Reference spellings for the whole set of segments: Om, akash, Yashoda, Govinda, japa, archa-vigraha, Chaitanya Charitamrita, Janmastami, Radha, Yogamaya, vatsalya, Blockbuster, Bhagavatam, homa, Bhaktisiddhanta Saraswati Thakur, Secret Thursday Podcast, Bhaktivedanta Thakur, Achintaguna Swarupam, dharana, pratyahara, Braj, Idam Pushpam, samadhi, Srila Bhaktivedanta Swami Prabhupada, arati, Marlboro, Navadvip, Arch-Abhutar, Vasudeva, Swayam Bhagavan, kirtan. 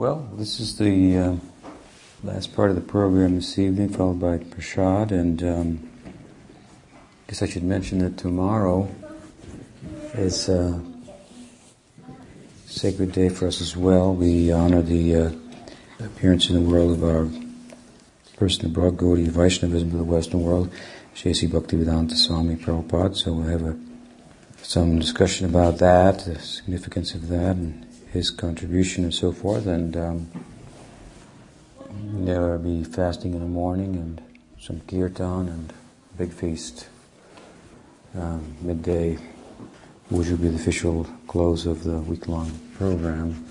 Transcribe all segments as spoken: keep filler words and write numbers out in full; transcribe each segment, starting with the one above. Well, this is the uh, last part of the program this evening, followed by Prashad, and um, I guess I should mention that tomorrow is a sacred day for us as well. We honor the uh, appearance in the world of our person who brought Gaudiya Vaishnavism to the Western world, Srila Bhaktivedanta Swami Prabhupada, so we'll have a, some discussion about that, the significance of that, and his contribution and so forth, and um, there will be fasting in the morning and some kirtan and big feast um, midday, which will be the official close of the week-long program.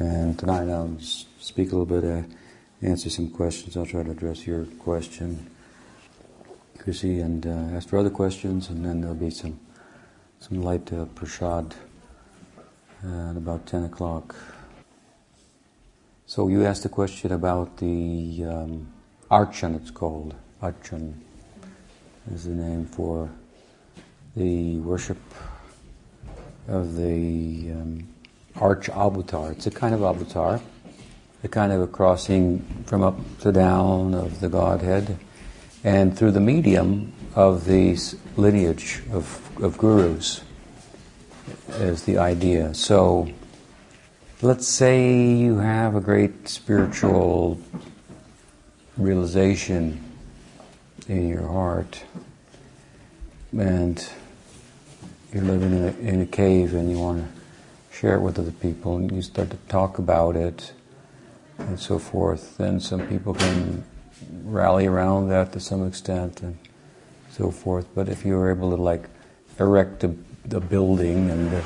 And tonight I'll speak a little bit, uh, answer some questions. I'll try to address your question, Chrissy, and uh, ask for other questions, and then there'll be some some light uh, prashad at about ten o'clock. So you asked a question about the um, Archan, it's called. Archan is the name for the worship of the um, Arch-Abhutar. It's a kind of Abhutar, a kind of a crossing from up to down of the Godhead, and through the medium of the lineage of, of gurus is the idea. So, let's say you have a great spiritual realization in your heart, and you're living in a, in a cave, and you want to share it with other people, and you start to talk about it, and so forth. Then some people can rally around that to some extent, and so forth. But if you were able to like erect a the building and the,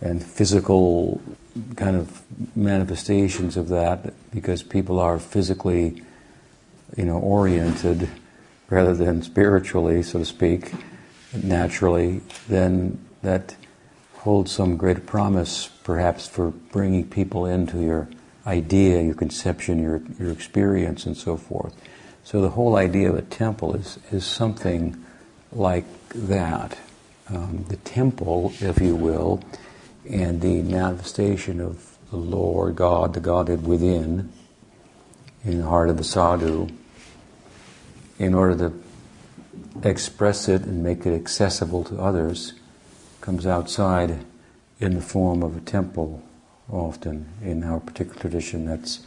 and physical kind of manifestations of that, because people are physically, you know, oriented rather than spiritually, so to speak, naturally, then that holds some great promise, perhaps, for bringing people into your idea, your conception, your your experience, and so forth. So the whole idea of a temple is is something like that. Um, the temple, if you will, and the manifestation of the Lord God, the Godhead within, in the heart of the sadhu, in order to express it and make it accessible to others, comes outside in the form of a temple often. In our particular tradition, that's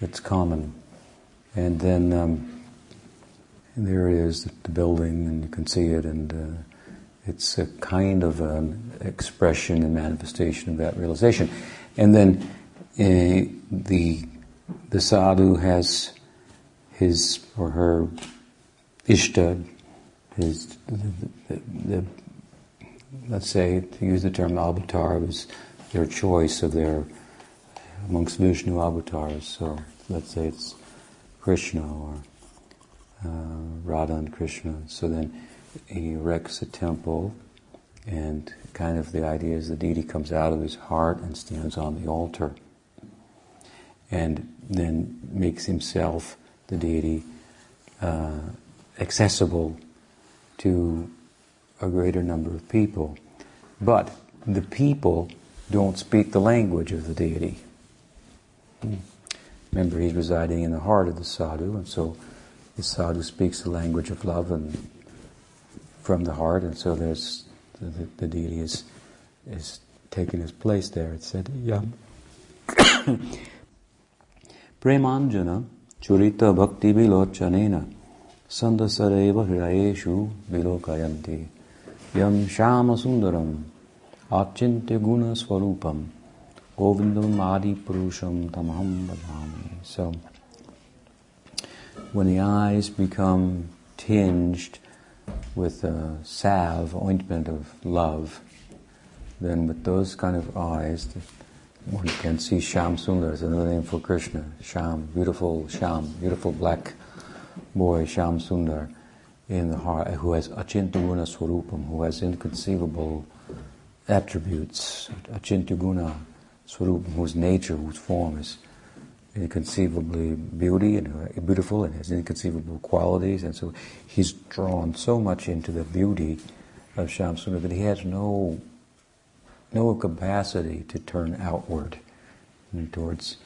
that's common. And then um, there it is, the building, and you can see it, and uh, it's a kind of an expression and manifestation of that realization. And then uh, the the sadhu has his or her ishta, his the, the, the, let's say, to use the term abhutar, is their choice of their, amongst Vishnu abhutars. So let's say it's Krishna or uh, Radha and Krishna. So then he erects a temple, and kind of the idea is the deity comes out of his heart and stands on the altar, and then makes himself, the deity, uh, accessible to a greater number of people. But the people don't speak the language of the deity. Remember, he's residing in the heart of the sadhu, and so the sadhu speaks the language of love and from the heart, and so there's the, the, the deity is is taking his place there. It said, "Yam premanjana churita bhakti vilochanena sandasareva hirayeshu vilokayanti yam shyamasundara achintaguna swarupam govindam adi purusham tamaham vadami." So, when the eyes become tinged with a salve, ointment of love, then with those kind of eyes, one can see Shyamasundar's another name for Krishna. Shyam, beautiful Shyam, beautiful black boy, Shyamsundar, in the heart, who has Achintaguna Swarupam, who has inconceivable attributes. Achintaguna Swarupam, whose nature, whose form is inconceivably beauty and beautiful and has inconceivable qualities, and so he's drawn so much into the beauty of Shyamsundara that he has no no capacity to turn outward, and towards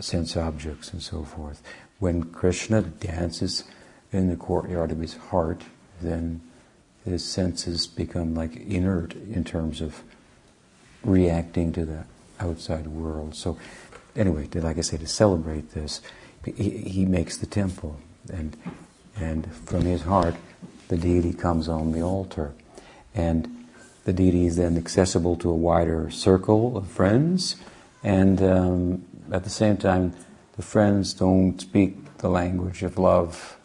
sense objects and so forth. When Krishna dances in the courtyard of his heart, then his senses become like inert in terms of reacting to the outside world. So anyway, like I say, to celebrate this, he, he makes the temple, and and from his heart the deity comes on the altar, and the deity is then accessible to a wider circle of friends, and um, at the same time the friends don't speak the language of love,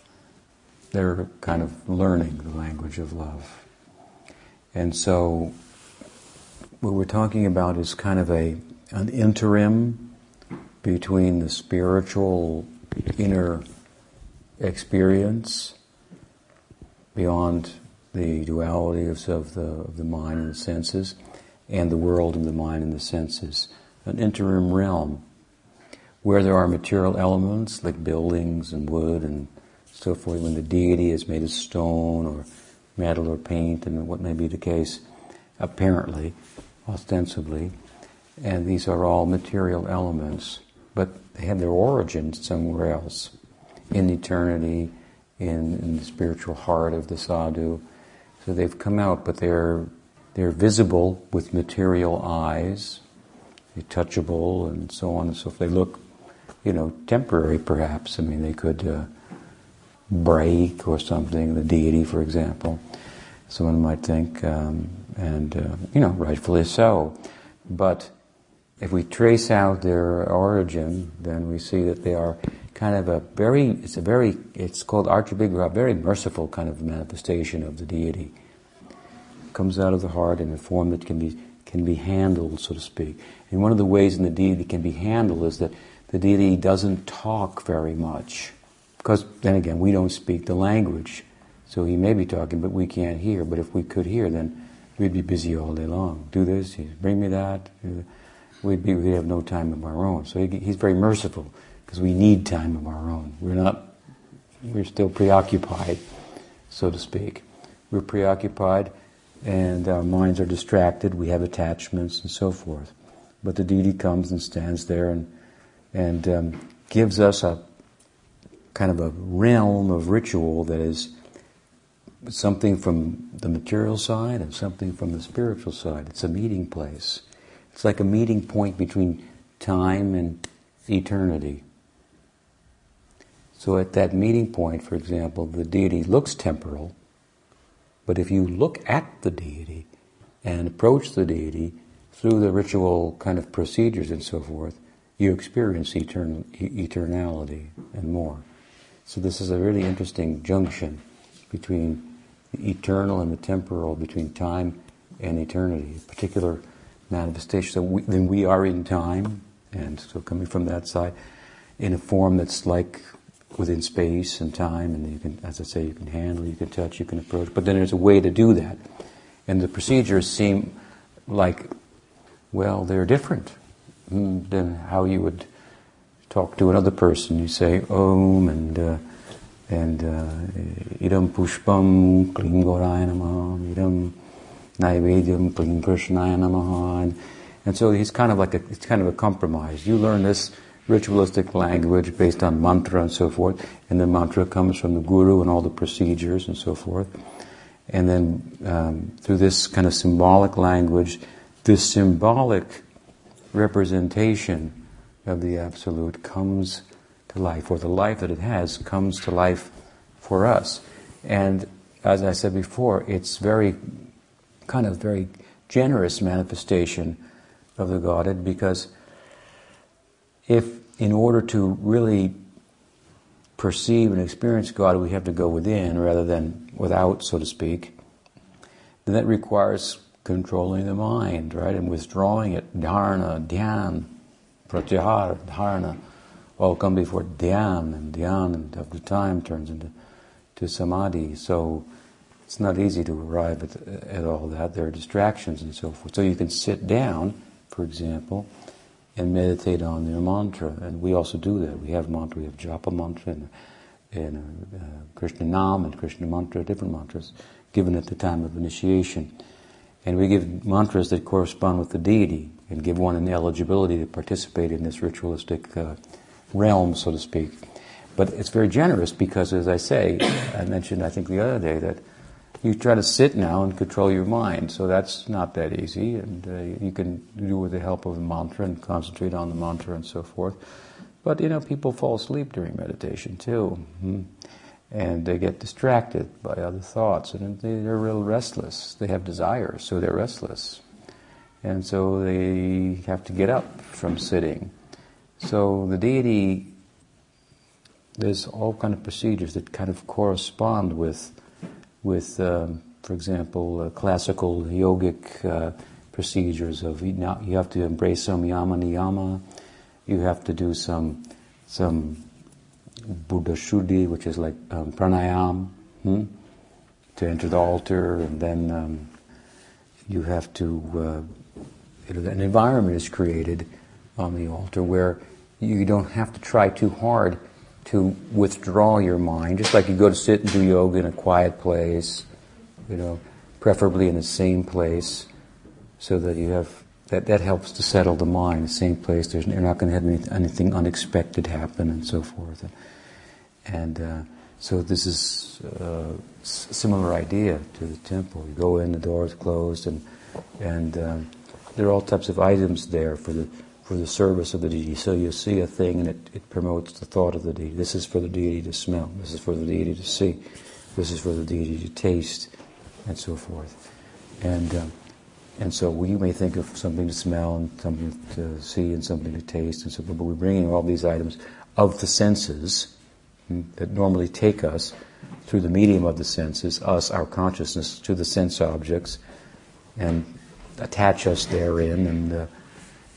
they're kind of learning the language of love. And so what we're talking about is kind of a an interim between the spiritual inner experience beyond the duality of, of, the, of the mind and the senses, and the world of the mind and the senses, an interim realm where there are material elements like buildings and wood and so forth. When the deity is made of stone or metal or paint, and what may be the case, apparently, ostensibly, and these are all material elements, but they have their origin somewhere else, in eternity, in, in the spiritual heart of the sadhu. So they've come out, but they're they're visible with material eyes, they're touchable, and so on and so forth. They look, you know, temporary perhaps. I mean, they could uh, break or something. The deity, for example, someone might think, um, and uh, you know, rightfully so, but if we trace out their origin, then we see that they are kind of a very, it's a very, it's called archa-vigraha, a very merciful kind of manifestation of the deity. It comes out of the heart in a form that can be can be handled, so to speak. And one of the ways in the deity can be handled is that the deity doesn't talk very much, because then again, we don't speak the language. So he may be talking, but we can't hear. But if we could hear, then we'd be busy all day long. Do this, bring me that, do that. We'd, be, we'd have no time of our own. So he, he's very merciful, because we need time of our own. We're not, we're still preoccupied, so to speak. We're preoccupied and our minds are distracted, we have attachments and so forth. But the deity comes and stands there and and um, gives us a kind of a realm of ritual that is something from the material side and something from the spiritual side. It's a meeting place. It's like a meeting point between time and eternity. So at that meeting point, for example, the deity looks temporal, but if you look at the deity and approach the deity through the ritual kind of procedures and so forth, you experience eternal, eternality and more. So this is a really interesting junction between the eternal and the temporal, between time and eternity, a particular manifestation. So we, then we are in time, and so coming from that side, in a form that's like within space and time, and you can, as I say, you can handle, you can touch, you can approach. But then there's a way to do that, and the procedures seem like, well, they're different than how you would talk to another person. You say Om and uh, and uh, Idam Pushpam Kling Goraya Namaha, Idam Naivedyam Kling Krishnaya Namaha, and, and so he's kind of like a, it's kind of a compromise. You learn this ritualistic language based on mantra and so forth, and the mantra comes from the guru and all the procedures and so forth. And then um, through this kind of symbolic language, this symbolic representation of the Absolute comes to life, or the life that it has comes to life for us. And as I said before, it's very kind of very generous manifestation of the Godhead, because if in order to really perceive and experience God we have to go within rather than without, so to speak, then that requires controlling the mind, right, and withdrawing it. Dharana, dhyana, pratyahara, dharana, all come before dhyana, and dhyana of the time turns into to samadhi. So it's not easy to arrive at, at all that. There are distractions and so forth. So you can sit down, for example, and meditate on your mantra. And we also do that. We have mantra, we have japa mantra, and, and uh, Krishna Nam and Krishna mantra, different mantras given at the time of initiation. And we give mantras that correspond with the deity. and give one an eligibility to participate in this ritualistic uh, realm, so to speak. But it's very generous because, as I say, I mentioned, I think the other day, that you try to sit now and control your mind, so that's not that easy, and uh, you can do with the help of the mantra and concentrate on the mantra and so forth. But, you know, people fall asleep during meditation too, mm-hmm. and they get distracted by other thoughts, and they're real restless. They have desires, so they're restless. And so they have to get up from sitting. So the deity, there's all kind of procedures that kind of correspond with, with um, for example, uh, classical yogic uh, procedures of, you know, you have to embrace some yama niyama, you have to do some some buddha shuddhi, which is like um, pranayama, hmm? to enter the altar, and then um, you have to... Uh, an environment is created on the altar where you don't have to try too hard to withdraw your mind, just like you go to sit and do yoga in a quiet place, you know, preferably in the same place, so that you have, that, that helps to settle the mind, the same place. There's, you're not going to have any, anything unexpected happen and so forth. And, and uh, so this is a similar idea to the temple. You go in, the door is closed, and, and um, there are all types of items there for the for the service of the deity. So you see a thing and it, it promotes the thought of the deity. This is for the deity to smell. This is for the deity to see. This is for the deity to taste, and so forth. And um, and so we may think of something to smell and something to see and something to taste and so forth. But we're bringing all these items of the senses that normally take us through the medium of the senses, us, our consciousness, to the sense objects, and attach us therein, and uh,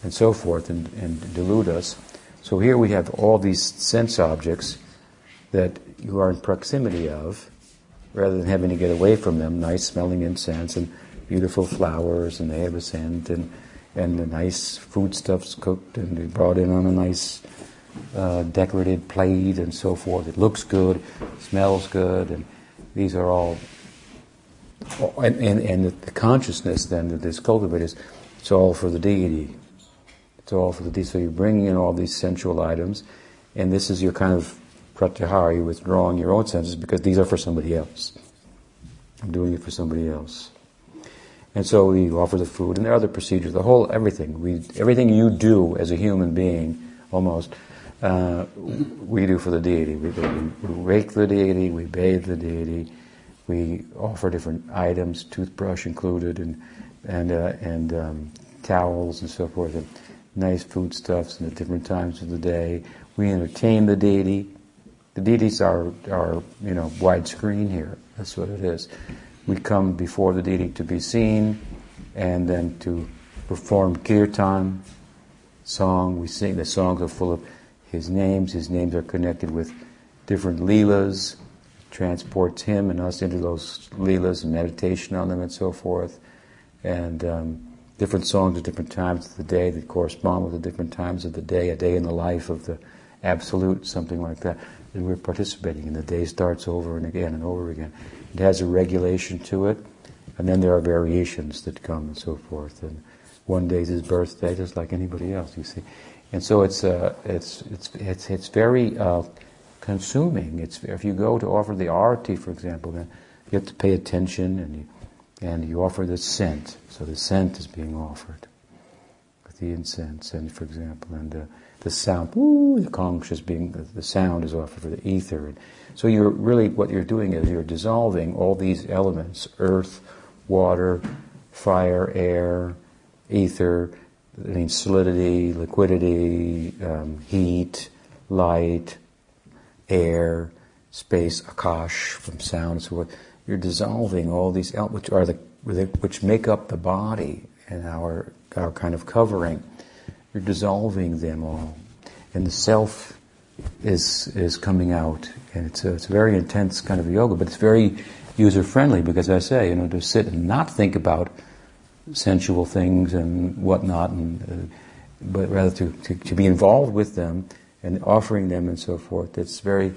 and so forth, and, and delude us. So here we have all these sense objects that you are in proximity of, rather than having to get away from them. Nice smelling incense, and beautiful flowers, and they have a scent, and, and the nice foodstuffs cooked, and brought in on a nice uh, decorated plate, and so forth. It looks good, smells good, and these are all... Oh, and, and, and the consciousness then that is cultivated is, it's all for the deity. It's all for the deity. So you're bringing in all these sensual items, and this is your kind of pratyahara, you're withdrawing your own senses because these are for somebody else. I'm doing it for somebody else. And so you offer the food and the other procedures, the whole everything. We, everything you do as a human being, almost, uh, we do for the deity. We, we wake the deity, we bathe the deity. We offer different items, toothbrush included, and and uh, and um, towels and so forth, and nice foodstuffs, and at different times of the day. We entertain the deity. The deities are are you know widescreen here. That's what it is. We come before the deity to be seen, and then to perform kirtan, song. We sing. The songs are full of his names. His names are connected with different leelas. Transports him and us into those leelas and meditation on them and so forth, and um, different songs at different times of the day that correspond with the different times of the day, a day in the life of the Absolute, something like that. And we're participating, and the day starts over and again and over again. It has a regulation to it, and then there are variations that come and so forth. And one day's his birthday, just like anybody else, you see. And so it's uh, it's it's it's it's very. Uh, Consuming. It's, if you go to offer the arati, for example, then you have to pay attention, and you, and you offer the scent. So the scent is being offered with the incense, and for example, and the, the sound. Ooh, the conch is being the sound is offered for the ether. And so you're really what you're doing is you're dissolving all these elements: earth, water, fire, air, ether. I mean, solidity, liquidity, um, heat, light. Air, space, akash, from sound and so forth. You're dissolving all these elements, which are the which make up the body and our our kind of covering. You're dissolving them all, and the self is is coming out. And it's a, it's a very intense kind of yoga, but it's very user friendly because, as I say, you know, to sit and not think about sensual things and whatnot, and uh, but rather to, to to be involved with them. And offering them and so forth. It's very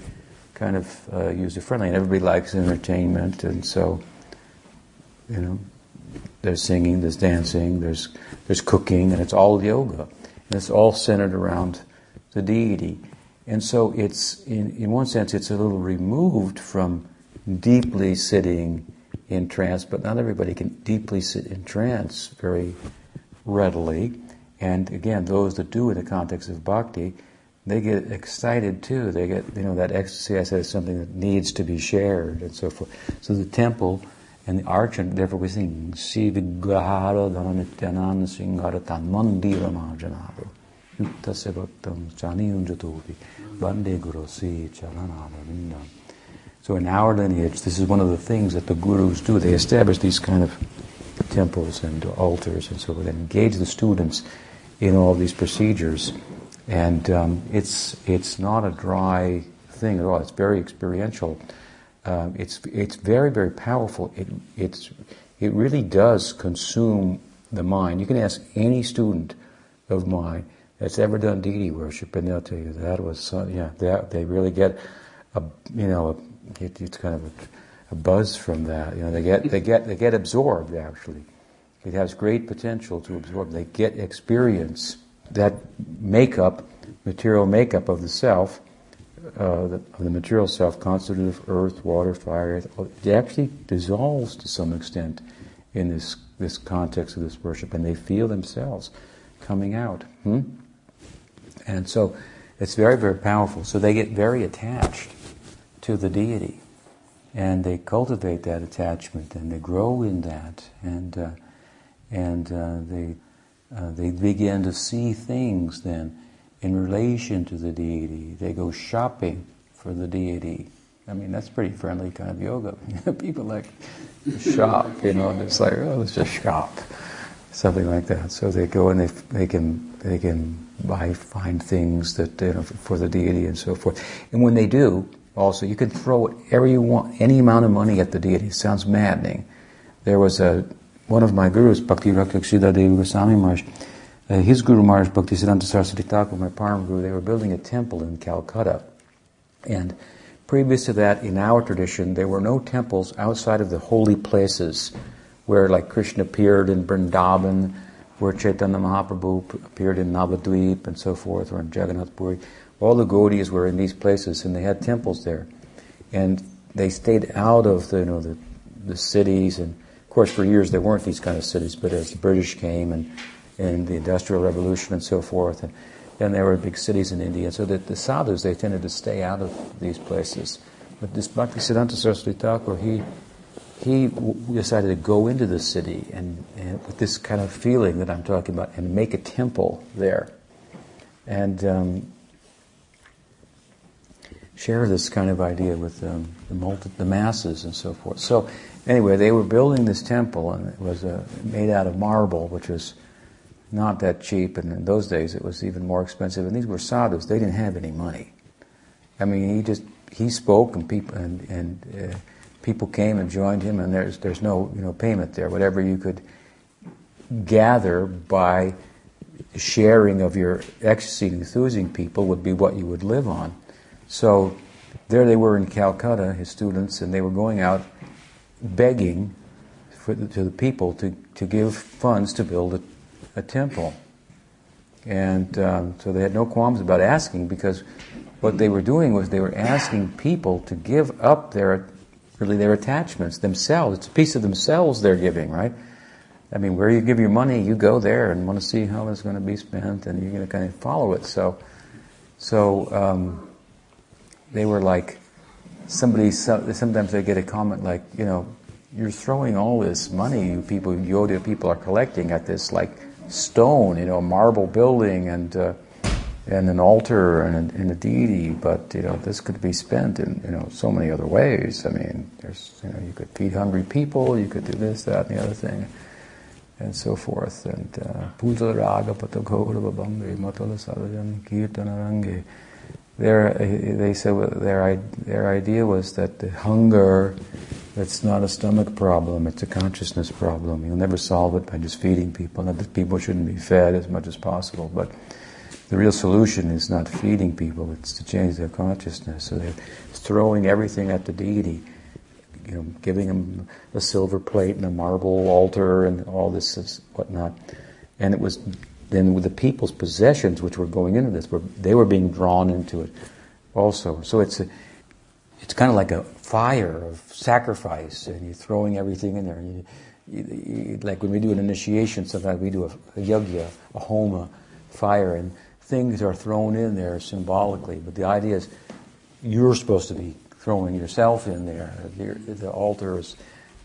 kind of uh, user friendly, and everybody likes entertainment, and so you know there's singing, there's dancing, there's there's cooking, and it's all yoga. And it's all centered around the deity. And so it's, in, in one sense, it's a little removed from deeply sitting in trance, but not everybody can deeply sit in trance very readily. And again, those that do in the context of bhakti, they get excited too. They get, you know, that ecstasy, I said, is something that needs to be shared and so forth. So the temple and the arch, and therefore we sing, Sivigrahara dhananityanan singara tanmandira mahajanaru yuktasya bhaktam chaniyunjatopi bande gurosi chalanadavindam. So in our lineage, this is one of the things that the gurus do. They establish these kind of temples and altars and so forth, and engage the students in all these procedures. And um, it's it's not a dry thing at all. It's very experiential. Uh, it's it's very, very powerful. It it's it really does consume the mind. You can ask any student of mine that's ever done deity worship, and they'll tell you that was some, yeah that they really get a you know a, It, it's kind of a, a buzz from that. You know, they get they get they get absorbed. Actually, it has great potential to absorb. They get experience that makeup, material makeup of the self, uh, the, of the material self, constituted of earth, water, fire. It actually dissolves to some extent in this this context of this worship, and they feel themselves coming out. Hmm? And so, it's very, very powerful. So they get very attached to the deity, and they cultivate that attachment, and they grow in that, and uh, and uh, they uh, they begin to see things then in relation to the deity. They go shopping for the deity. I mean, that's pretty friendly kind of yoga. People like shop, you know, and it's like, oh, let's just shop, something like that. So they go and they they can they can buy find things that, you know, for the deity and so forth. And when they do. Also, you can throw whatever you want, any amount of money at the deity. It sounds maddening. There was a one of my gurus, Bhakti Rakshakshida Devi Goswami Maharaj, uh, his guru Maharaj, Bhaktisiddhanta Saraswati Thakur, my Param Guru, they were building a temple in Calcutta. And previous to that, in our tradition, there were no temples outside of the holy places where, like, Krishna appeared in Vrindavan, where Chaitanya Mahaprabhu appeared in Navadvip and so forth, or in Jagannath Puri. All the Gaudiyas were in these places, and they had temples there, and they stayed out of the, you know, the, the cities. And of course, for years there weren't these kind of cities. But as the British came and and the Industrial Revolution and so forth, and then there were big cities in India. So that the sadhus, they tended to stay out of these places. But this Bhaktisiddhanta Saraswati Thakur, he he decided to go into the city and, and with this kind of feeling that I'm talking about, and make a temple there, and. Um, share this kind of idea with um, the, multi- the masses and so forth. So anyway, they were building this temple, and it was uh, made out of marble, which was not that cheap, and in those days it was even more expensive. And these were sadhus. They didn't have any money. I mean, he just he spoke, and people and, and uh, people came and joined him, and there's there's no you know payment there. Whatever you could gather by sharing of your ecstasy and enthusing people would be what you would live on. So there they were in Calcutta, his students, and they were going out begging for the, to the people to, to give funds to build a, a temple. And um, so they had no qualms about asking, because what they were doing was they were asking people to give up their, really their attachments themselves. It's a piece of themselves they're giving, right? I mean, where you give your money, you go there and want to see how it's going to be spent, and you're going to kind of follow it. So, so. Um, They were like, somebody, sometimes they get a comment like, you know, you're throwing all this money, you people, Yoda people are collecting at this, like, stone, you know, a marble building and uh, and an altar and a, and a deity, but, you know, this could be spent in, you know, so many other ways. I mean, there's, you know, you could feed hungry people, you could do this, that, and the other thing, and so forth. And, Puja Raga Patakola Bambi Matala Sarajan Kirtanarange. Their, they said their their idea was that the hunger, that's not a stomach problem, it's a consciousness problem. You'll never solve it by just feeding people. Not that people shouldn't be fed as much as possible, but the real solution is not feeding people, it's to change their consciousness. So they're throwing everything at the deity, you know, giving him a silver plate and a marble altar and all this whatnot. And it was then with the people's possessions which were going into this, were, they were being drawn into it also. So it's a, it's kind of like a fire of sacrifice, and you're throwing everything in there. You, you, you, like when we do an initiation, sometimes we do a, a yajna, a homa, fire, and things are thrown in there symbolically. But the idea is you're supposed to be throwing yourself in there. The, the altar is,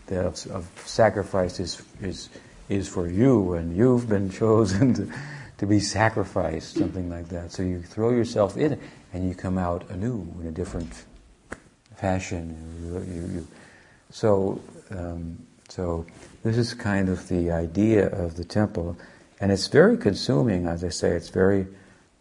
the, of sacrifice is is is for you, and you've been chosen to, to be sacrificed, something like that. So you throw yourself in, and you come out anew in a different fashion. You, you, you. So, um, so this is kind of the idea of the temple, and it's very consuming, as I say. It's very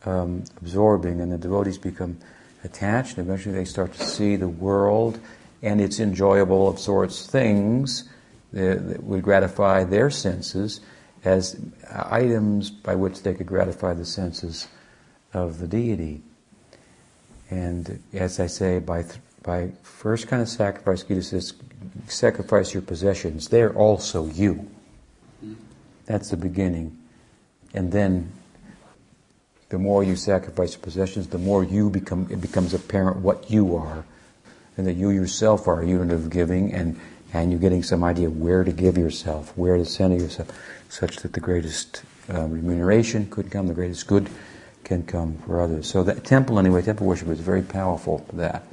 um, absorbing, and the devotees become attached. Eventually, they start to see the world and its enjoyable of sorts things that would gratify their senses as items by which they could gratify the senses of the deity. And as I say, by th- by first kind of sacrifice, Gita says, sacrifice your possessions. They're also you. That's the beginning. And then the more you sacrifice your possessions, the more you become, it becomes apparent what you are, and that you yourself are a unit of giving, and and you're getting some idea where to give yourself, where to center yourself, such that the greatest uh, remuneration could come, the greatest good can come for others. So that temple, anyway, temple worship is very powerful for that.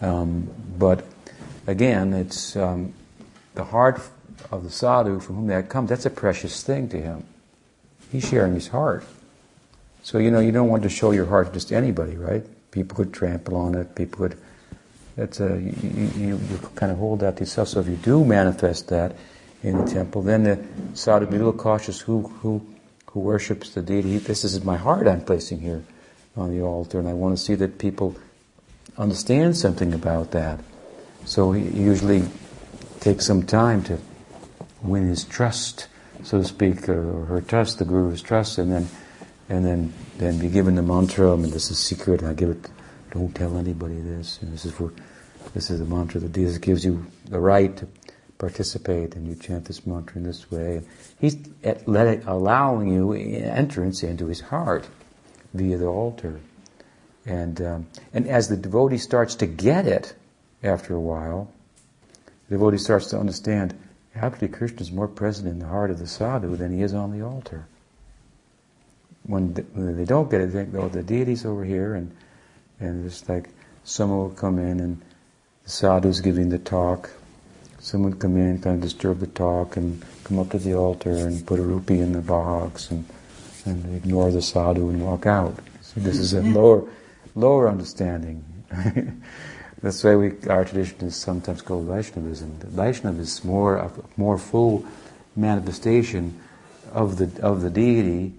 Um, but again, it's um, the heart of the sadhu from whom that comes. That's a precious thing to him. He's sharing his heart. So, you know, you don't want to show your heart to just anybody, right? People could trample on it, people could... That's a, you, you, you kind of hold out to yourself. So if you do manifest that in the temple, then the sadhu be a little cautious. Who who who worships the deity? This is my heart I'm placing here on the altar, and I want to see that people understand something about that. So he usually takes some time to win his trust, so to speak, or her trust, the guru's trust, and then and then then be given the mantra. I mean, this is secret. I give it. Don't tell anybody this. And this is for, this is the mantra that Jesus gives you the right to participate, and you chant this mantra in this way. He's at, let it, allowing you entrance into his heart via the altar, and um, and as the devotee starts to get it, after a while, the devotee starts to understand. Actually, Krishna is more present in the heart of the sadhu than he is on the altar. When, the, when they don't get it, they think, "Oh, the deity's over here," and And it's like someone will come in and the sadhu's giving the talk. Someone would come in, kind of disturb the talk, and come up to the altar and put a rupee in the box and, and ignore the sadhu and walk out. So this is a lower lower understanding. That's why we, our tradition is sometimes called Vaishnavism. Vaishnavism is more a more full manifestation of the of the deity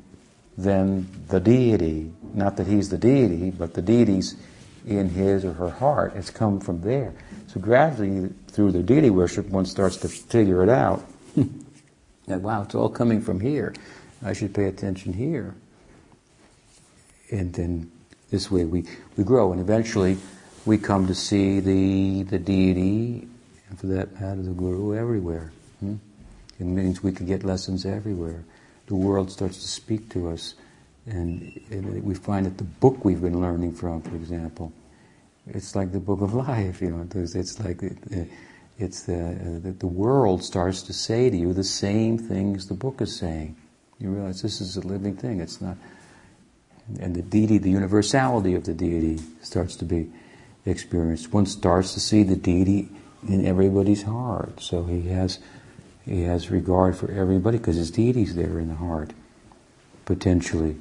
than the deity. Not that he's the deity, but the deity's in his or her heart. It's come from there. So gradually, through the deity worship, one starts to figure it out. That, wow, it's all coming from here. I should pay attention here. And then this way we, we grow, and eventually we come to see the the deity, and for that matter, the guru, everywhere. Hmm? It means we can get lessons everywhere. The world starts to speak to us. And, and we find that the book we've been learning from, for example, it's like the book of life. You know, it's like it, it's the, the the world starts to say to you the same things the book is saying. You realize this is a living thing. It's not, and the deity, the universality of the deity starts to be experienced. One starts to see the deity in everybody's heart. So he has he has regard for everybody because his deity's there in the heart, potentially.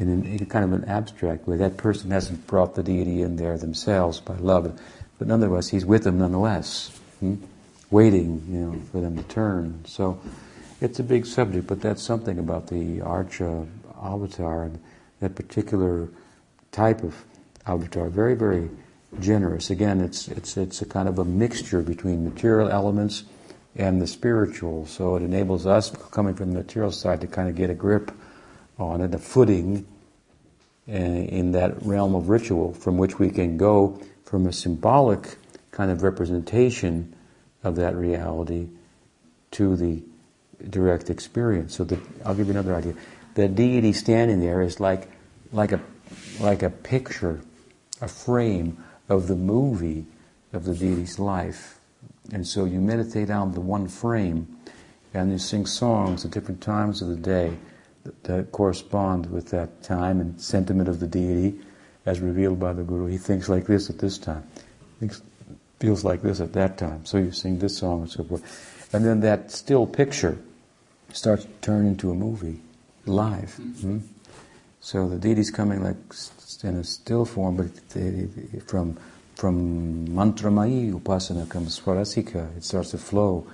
In, in kind of an abstract way. That person hasn't brought the deity in there themselves by love, but nonetheless, he's with them nonetheless, hmm? waiting, you know, for them to turn. So it's a big subject, but that's something about the Arch-Abhutar, and that particular type of avatar, very, very generous. Again, it's it's it's a kind of a mixture between material elements and the spiritual, so it enables us, coming from the material side, to kind of get a grip on it, a footing in that realm of ritual from which we can go from a symbolic kind of representation of that reality to the direct experience. So the, I'll give you another idea. The deity standing there is like like a like a picture, a frame of the movie of the deity's life. And so you meditate on the one frame, and you sing songs at different times of the day that correspond with that time and sentiment of the deity as revealed by the Guru. He thinks like this at this time. He feels like this at that time. So you sing this song and so forth. And then that still picture starts to turn into a movie, live. Mm-hmm. So the deity's coming like in a still form, but from from mantramayi upasana comes swarasika. It starts to flow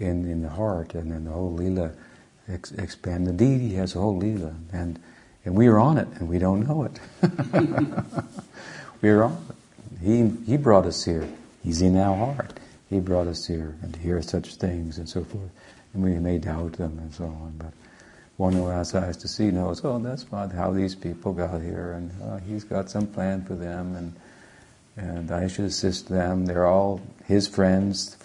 in, in the heart, and then the whole lila ex- expand. The deity has a whole lila, and and we are on it, and we don't know it. We are on it. He he brought us here. He's in our heart. He brought us here, and to hear such things, and so forth. And we may doubt them, and so on. But one who has eyes to see knows, oh, that's how these people got here, and uh, he's got some plan for them, and and I should assist them. They're all his friends,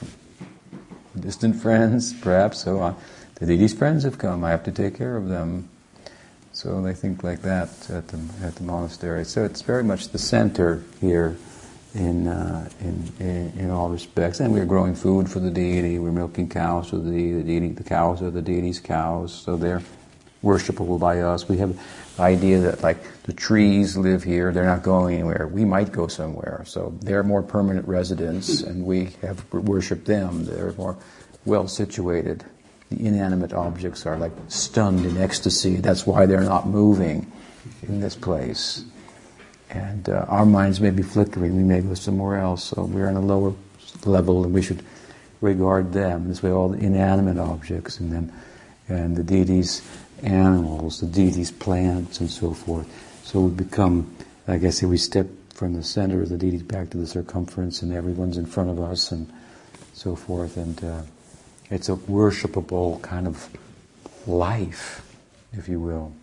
distant friends, perhaps, so on. The deity's friends have come. I have to take care of them. So they think like that at the at the monastery. So it's very much the center here, in uh, in, in in all respects. And we're growing food for the deity. We're milking cows for the deity. The, deity, the cows are the deity's cows, so they're worshipable by us. We have the idea that like the trees live here. They're not going anywhere. We might go somewhere. So they're more permanent residents, and we have worshipped them. They're more well situated. The inanimate objects are like stunned in ecstasy. That's why they're not moving in this place. And uh, our minds may be flickering. We may go somewhere else. So we're on a lower level, and we should regard them this way, all the inanimate objects, and then and the deity's animals, the deity's plants, and so forth. So we become, like I say, we step from the center of the deity back to the circumference, and everyone's in front of us, and so forth. And uh, it's a worshipable kind of life, if you will.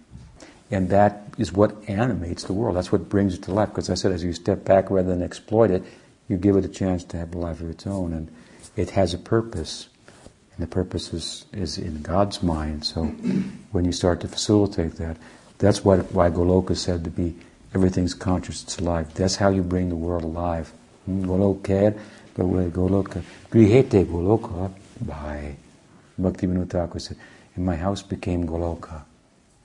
And that is what animates the world. That's what brings it to life. Because I said, as you step back rather than exploit it, you give it a chance to have a life of its own. And it has a purpose. And the purpose is, is in God's mind. So when you start to facilitate that, that's why, why Goloka is said to be everything's conscious, it's alive. That's how you bring the world alive. Goloka, Goloka, Grihete Goloka, Bhai. Bhaktivedanta Thakur said, and my house became Goloka.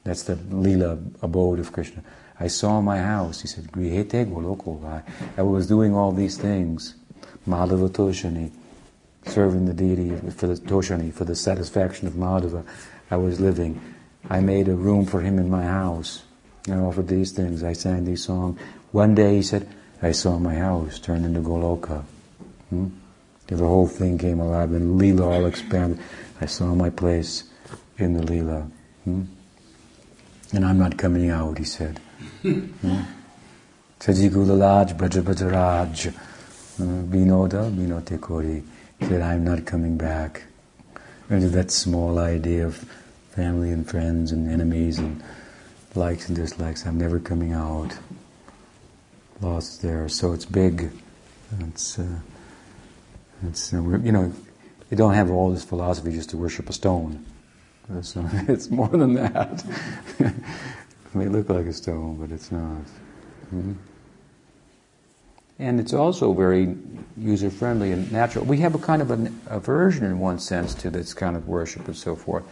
That's the lila abode of Krishna. I saw my house. He said, Grihete Goloka. I was doing all these things. Madhava Toshani, serving the deity for the Toshani, for the satisfaction of Madhava. I was living. I made a room for him in my house. I offered these things. I sang these songs. One day he said, I saw my house turned into Goloka. Hmm? The whole thing came alive and lila all expanded. I saw my place in the lila. Hmm? And I'm not coming out, he said. Sajikulaj, Brajabajaraj, Vinoda, Vinote Kori. He said, I'm not coming back. And that small idea of family and friends and enemies and likes and dislikes, I'm never coming out. Lost there. So it's big. It's, uh, it's uh, you know, you don't have all this philosophy just to worship a stone. So it's more than that. It may look like a stone, but it's not. Mm-hmm. And it's also very user-friendly and natural. We have a kind of an aversion in one sense to this kind of worship and so forth.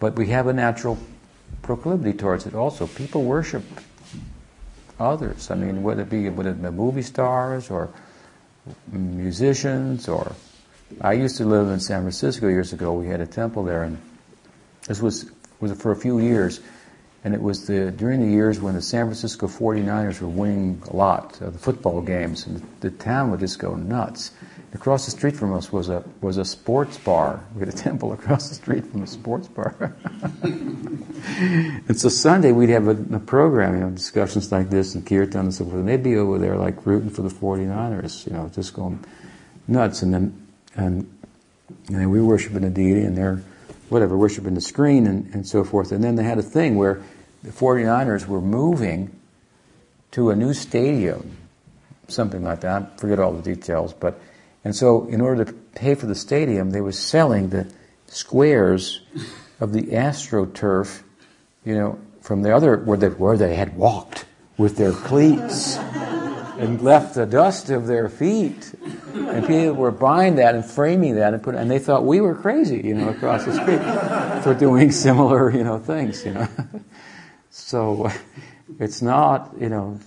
But we have a natural proclivity towards it also. People worship others. I mean, whether it be whether it be movie stars or musicians or... I used to live in San Francisco years ago. We had a temple there, and This was was for a few years, and it was the during the years when the San Francisco forty-niners were winning a lot of the football games, and the, the town would just go nuts. Across the street from us was a was a sports bar. We had a temple across the street from a sports bar. And so Sunday we'd have a, a program, you know, discussions like this and kirtan and so forth, and they'd be over there like rooting for the forty-niners, you know, just going nuts. And then and, and then we were worshiping a deity, and they're whatever, worshiping the screen and, and so forth. And then they had a thing where the forty-niners were moving to a new stadium, something like that. I forget all the details, but And so in order to pay for the stadium, they were selling the squares of the AstroTurf, you know, from the other, where they, where they had walked with their cleats and left the dust of their feet. And people were buying that and framing that and put, and they thought we were crazy, you know, across the street for doing similar, you know, things, you know. So it's not, you know,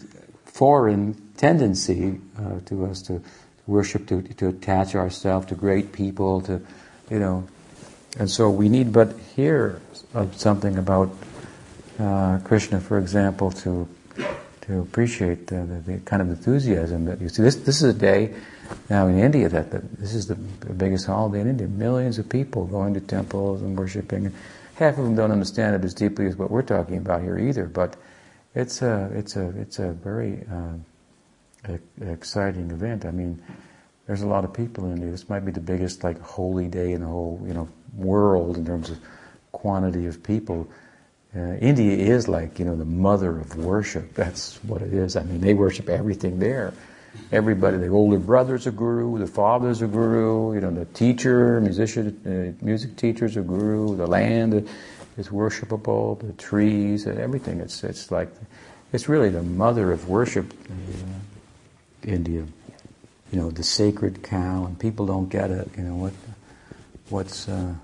foreign tendency uh, to us to worship, to to attach ourselves to great people, to, you know. And so we need but hear of something about uh, Krishna, for example, to to appreciate the, the, the kind of enthusiasm that you see. This this is a day now in India that, that this is the biggest holiday in India. Millions of people going to temples and worshiping. Half of them don't understand it as deeply as what we're talking about here either. But it's a it's a it's a very uh, exciting event. I mean, there's a lot of people in India. This might be the biggest like holy day in the whole, you know, world in terms of quantity of people. Uh, India is like, you know, the mother of worship. That's what it is. I mean, they worship everything there. Everybody, the older brother's a guru, the father's a guru, you know, the teacher, musician, uh, music teacher's a guru, the land is worshipable, the trees, and everything. It's it's like, it's really the mother of worship, uh, India. You know, the sacred cow, and people don't get it, you know, what, what's... Uh,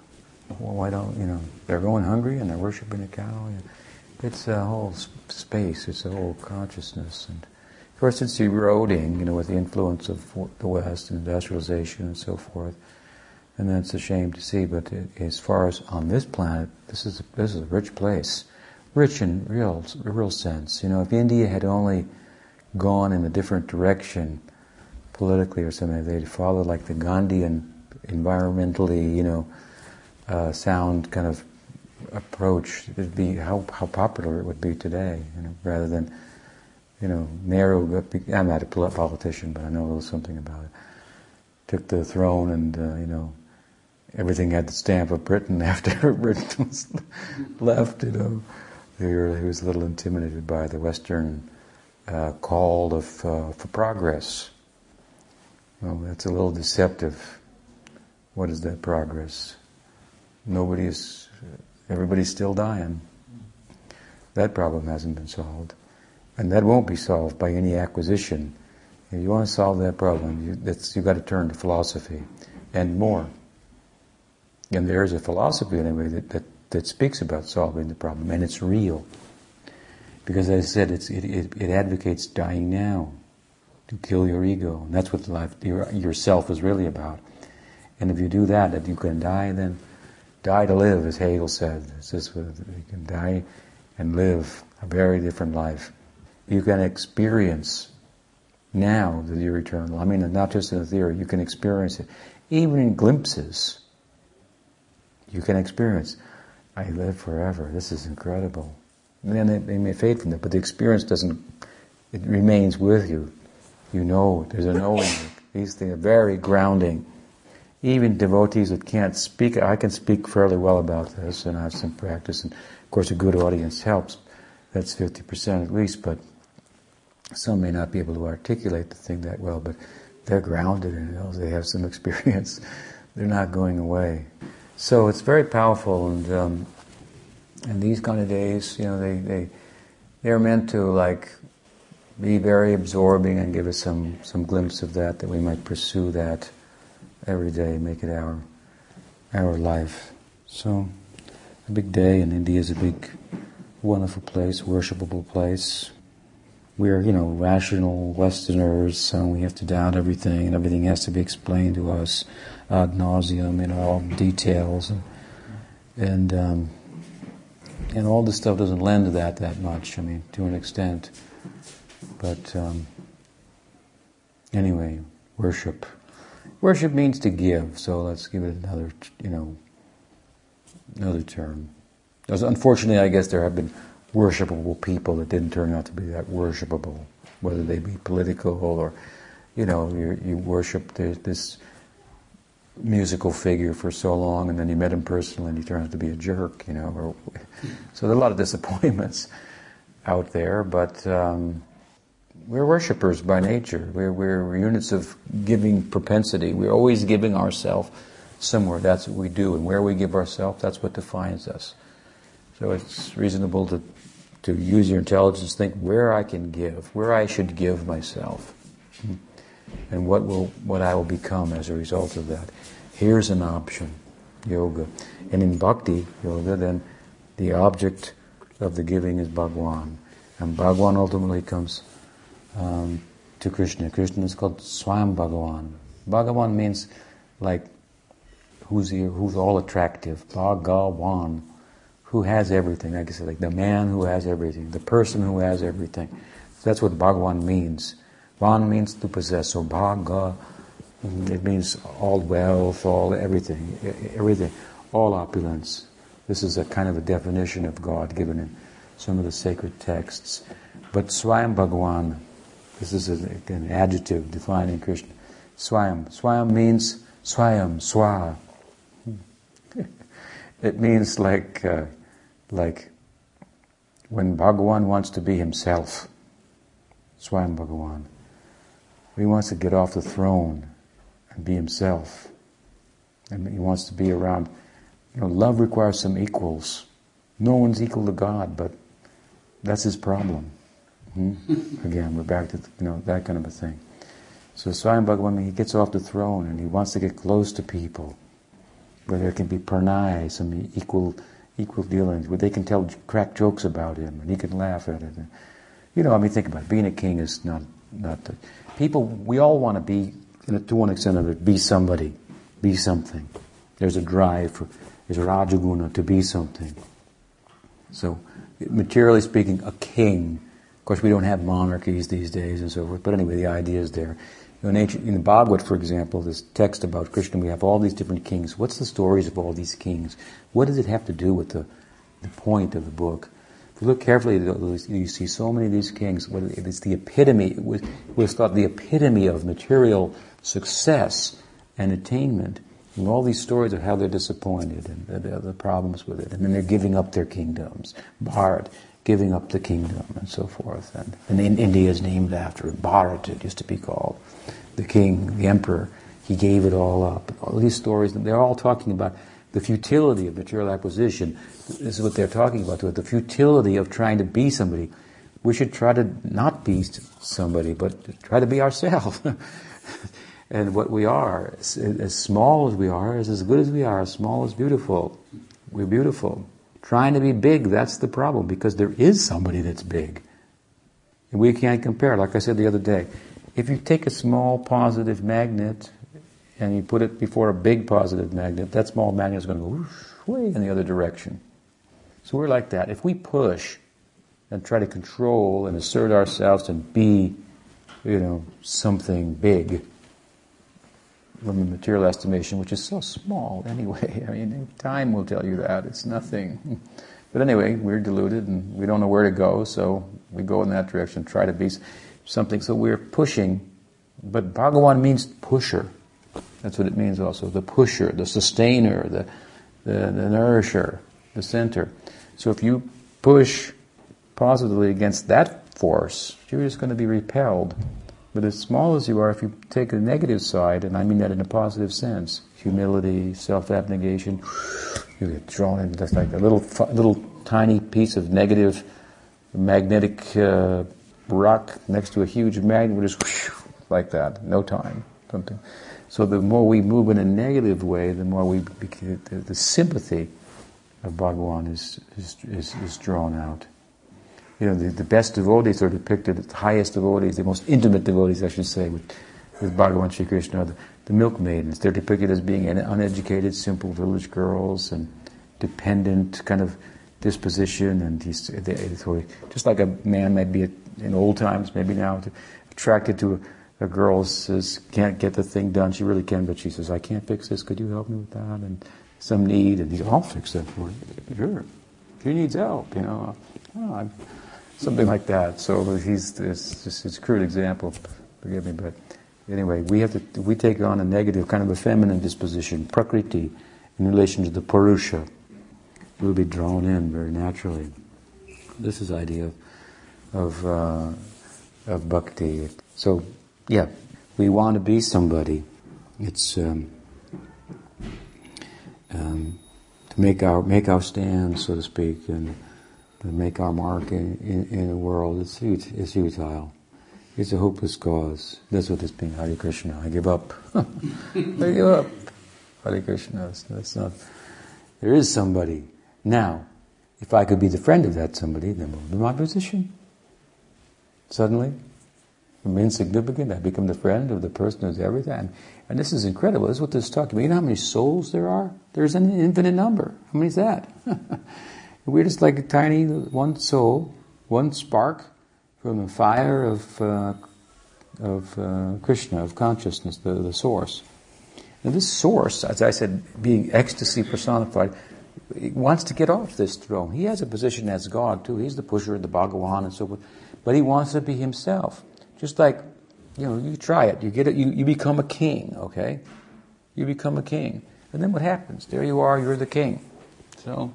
Well, why don't, you know, they're going hungry and they're worshiping a cow. It's a whole space, it's a whole consciousness. And of course it's eroding, you know, with the influence of the West and industrialization and so forth. And that's a shame to see, but it, as far as on this planet, this is, this is a rich place. Rich in real, real sense. You know, if India had only gone in a different direction politically or something, if they'd followed like the Gandhian environmentally, you know, Uh, sound kind of approach, it'd be how how popular it would be today, you know, rather than, you know, narrow. I'm not a politician, but I know a little something about it. Took the throne, and uh, you know, everything had the stamp of Britain after Britain was left. You know, he was a little intimidated by the Western uh, call of uh, for progress. Well, that's a little deceptive. What is that progress? Nobody is, everybody's still dying. That problem hasn't been solved. And that won't be solved by any acquisition. If you want to solve that problem, you, that's, you've got to turn to philosophy and more. And there is a philosophy, anyway, that, that, that speaks about solving the problem, and it's real. Because as I said, it's, it, it, it advocates dying now, to kill your ego. And that's what life, your, yourself is really about. And if you do that, if you can die, then die to live, as Hegel said. It's just, you can die and live a very different life. You can experience now that you're eternal. I mean, not just in the theory, you can experience it. Even in glimpses, you can experience, I live forever, this is incredible. And then it, it may fade from that, but the experience doesn't, it remains with you. You know, there's a knowing. These things are very grounding. Even devotees that can't speak, I can speak fairly well about this, and I have some practice, and of course a good audience helps. That's fifty percent at least, but some may not be able to articulate the thing that well, but they're grounded in it, they have some experience. They're not going away. So it's very powerful, and um, and these kind of days, you know, they, they, they're meant to like be very absorbing and give us some, some glimpse of that, that we might pursue that every day, make it our our life. So, a big day, and India is a big, wonderful place, worshipable place. We're, you know, rational Westerners, so we have to doubt everything, and everything has to be explained to us ad nauseum in all details, and and, um, and all this stuff doesn't lend to that that much. I mean, to an extent, but um, anyway, worship. Worship means to give, so let's give it another, you know, another term. Unfortunately, I guess there have been worshipable people that didn't turn out to be that worshipable, whether they be political or, you know, you, you worship this musical figure for so long, and then you met him personally, and he turns out to be a jerk, you know. Or, so there are a lot of disappointments out there, but um, we're worshippers by nature. We're, we're units of giving propensity. We're always giving ourselves somewhere. That's what we do. And where we give ourselves, that's what defines us. So it's reasonable to, to use your intelligence, think where I can give, where I should give myself, and what will what I will become as a result of that. Here's an option, yoga. And in bhakti yoga, then the object of the giving is Bhagavan. And Bhagavan ultimately comes um, to Krishna. Krishna is called Swayam Bhagavan. Bhagavan means like who's here, who's all attractive. Bhagavan, who has everything. Like I said, like the man who has everything, the person who has everything. So that's what Bhagavan means. Van means to possess. So Bhaga, it means all wealth, all everything, everything, all opulence. This is a kind of a definition of God given in some of the sacred texts. But Swayam Bhagavan, this is a, an adjective defining Krishna. Swayam. Swayam means Swayam, Swa. It means like, uh, like when Bhagavan wants to be himself. Swayam Bhagavan. He wants to get off the throne and be himself. And he wants to be around. You know, love requires some equals. No one's equal to God, but that's his problem. Hmm? Again, we're back to you know that kind of a thing. So Swayam Bhagavan, he gets off the throne and he wants to get close to people, where there can be pranay, some equal equal dealings, where they can tell crack jokes about him and he can laugh at it. You know, I mean, think about it. Being a king is not not. The, people, we all want to be, to one extent or another, be somebody, be something. There's a drive for, there's a rajaguna to be something. So, materially speaking, a king. Of course, we don't have monarchies these days and so forth. But anyway, the idea is there. In ancient, in the Bhagavad, for example, this text about Krishna, we have all these different kings. What's the stories of all these kings? What does it have to do with the, the point of the book? If you look carefully, you see so many of these kings. It's the epitome. It was, it was thought the epitome of material success and attainment. And all these stories of how they're disappointed and the, the problems with it, and then they're giving up their kingdoms. Bharat, giving up the kingdom, and so forth. And, and in, India is named after Bharat. It used to be called the king, the emperor. He gave it all up. All these stories, they're all talking about the futility of material acquisition. This is what they're talking about, the futility of trying to be somebody. We should try to not be somebody, but try to be ourselves. And what we are, as small as we are, is as good as we are. As small is beautiful. We're beautiful. Trying to be big, that's the problem, because there is somebody that's big. And we can't compare. Like I said the other day, if you take a small positive magnet and you put it before a big positive magnet, that small magnet is going to go whoosh, way in the other direction. So we're like that. If we push and try to control and assert ourselves and be, you know, something big from the material estimation, which is so small anyway. I mean, time will tell you that. It's nothing. But anyway, we're deluded and we don't know where to go, so we go in that direction, try to be something. So we're pushing, but Bhagavan means pusher. That's what it means also, the pusher, the sustainer, the, the, the nourisher, the center. So if you push positively against that force, you're just going to be repelled. But as small as you are, if you take the negative side, and I mean that in a positive sense, humility, self-abnegation, you get drawn into that's like a little, little tiny piece of negative magnetic uh, rock next to a huge magnet, we're just like that, no time, something. So the more we move in a negative way, the more we the, the sympathy of Bhagavan is is, is is drawn out. You know, the, the best devotees are depicted, the highest devotees, the most intimate devotees, I should say, with, with Bhagavan Sri Krishna, the, the milkmaidens. They're depicted as being uneducated, simple village girls and dependent kind of disposition. And he's, they, they, just like a man might be in old times, maybe now, attracted to a, a girl says, can't get the thing done. She really can, but she says, I can't fix this. Could you help me with that? And some need. And he goes, I'll fix that for you. Sure. Who needs help? You know, oh, something like that. So he's, it's just it's a crude example. Forgive me, but anyway, we have to, we take on a negative, kind of a feminine disposition, prakriti, in relation to the purusha. We'll be drawn in very naturally. This is the idea of, of, uh, of bhakti. So, yeah, we want to be somebody. It's um, um, to make our make our stand, so to speak, and to make our mark in, in, in the world. It's it's futile. It's a hopeless cause. That's what it's being. Hare Krishna, I give up. I give up. Hare Krishna, that's not. There is somebody. Now, if I could be the friend of that somebody, then what would be my position? Suddenly, I'm insignificant, I become the friend of the person who's everything. And, and this is incredible. This is what this is talking about. You know how many souls there are? There's an infinite number. How many is that? We're just like a tiny one soul, one spark from the fire of uh, of uh, Krishna, of consciousness, the, the source. Now this source, as I said, being ecstasy personified, he wants to get off this throne. He has a position as God too. He's the pusher, the Bhagavan, and so forth. But he wants to be himself. Just like, you know, you try it, you get it, you, you become a king, okay? You become a king, and then what happens? There you are, you're the king. So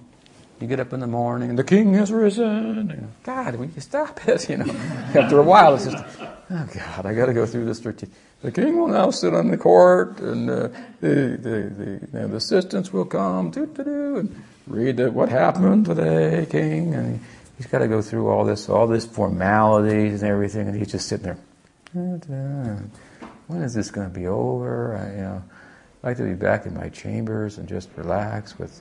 you get up in the morning, and the king has risen. God, will you stop it? You know, after a while, it's just, oh God, I got to go through this routine. The king will now sit on the court, and uh, the the the, you know, the assistants will come, do do do, and read the, what happened today, king. And he's got to go through all this, all this formalities and everything, and he's just sitting there. When is this going to be over? I, you know, I'd like to be back in my chambers and just relax with.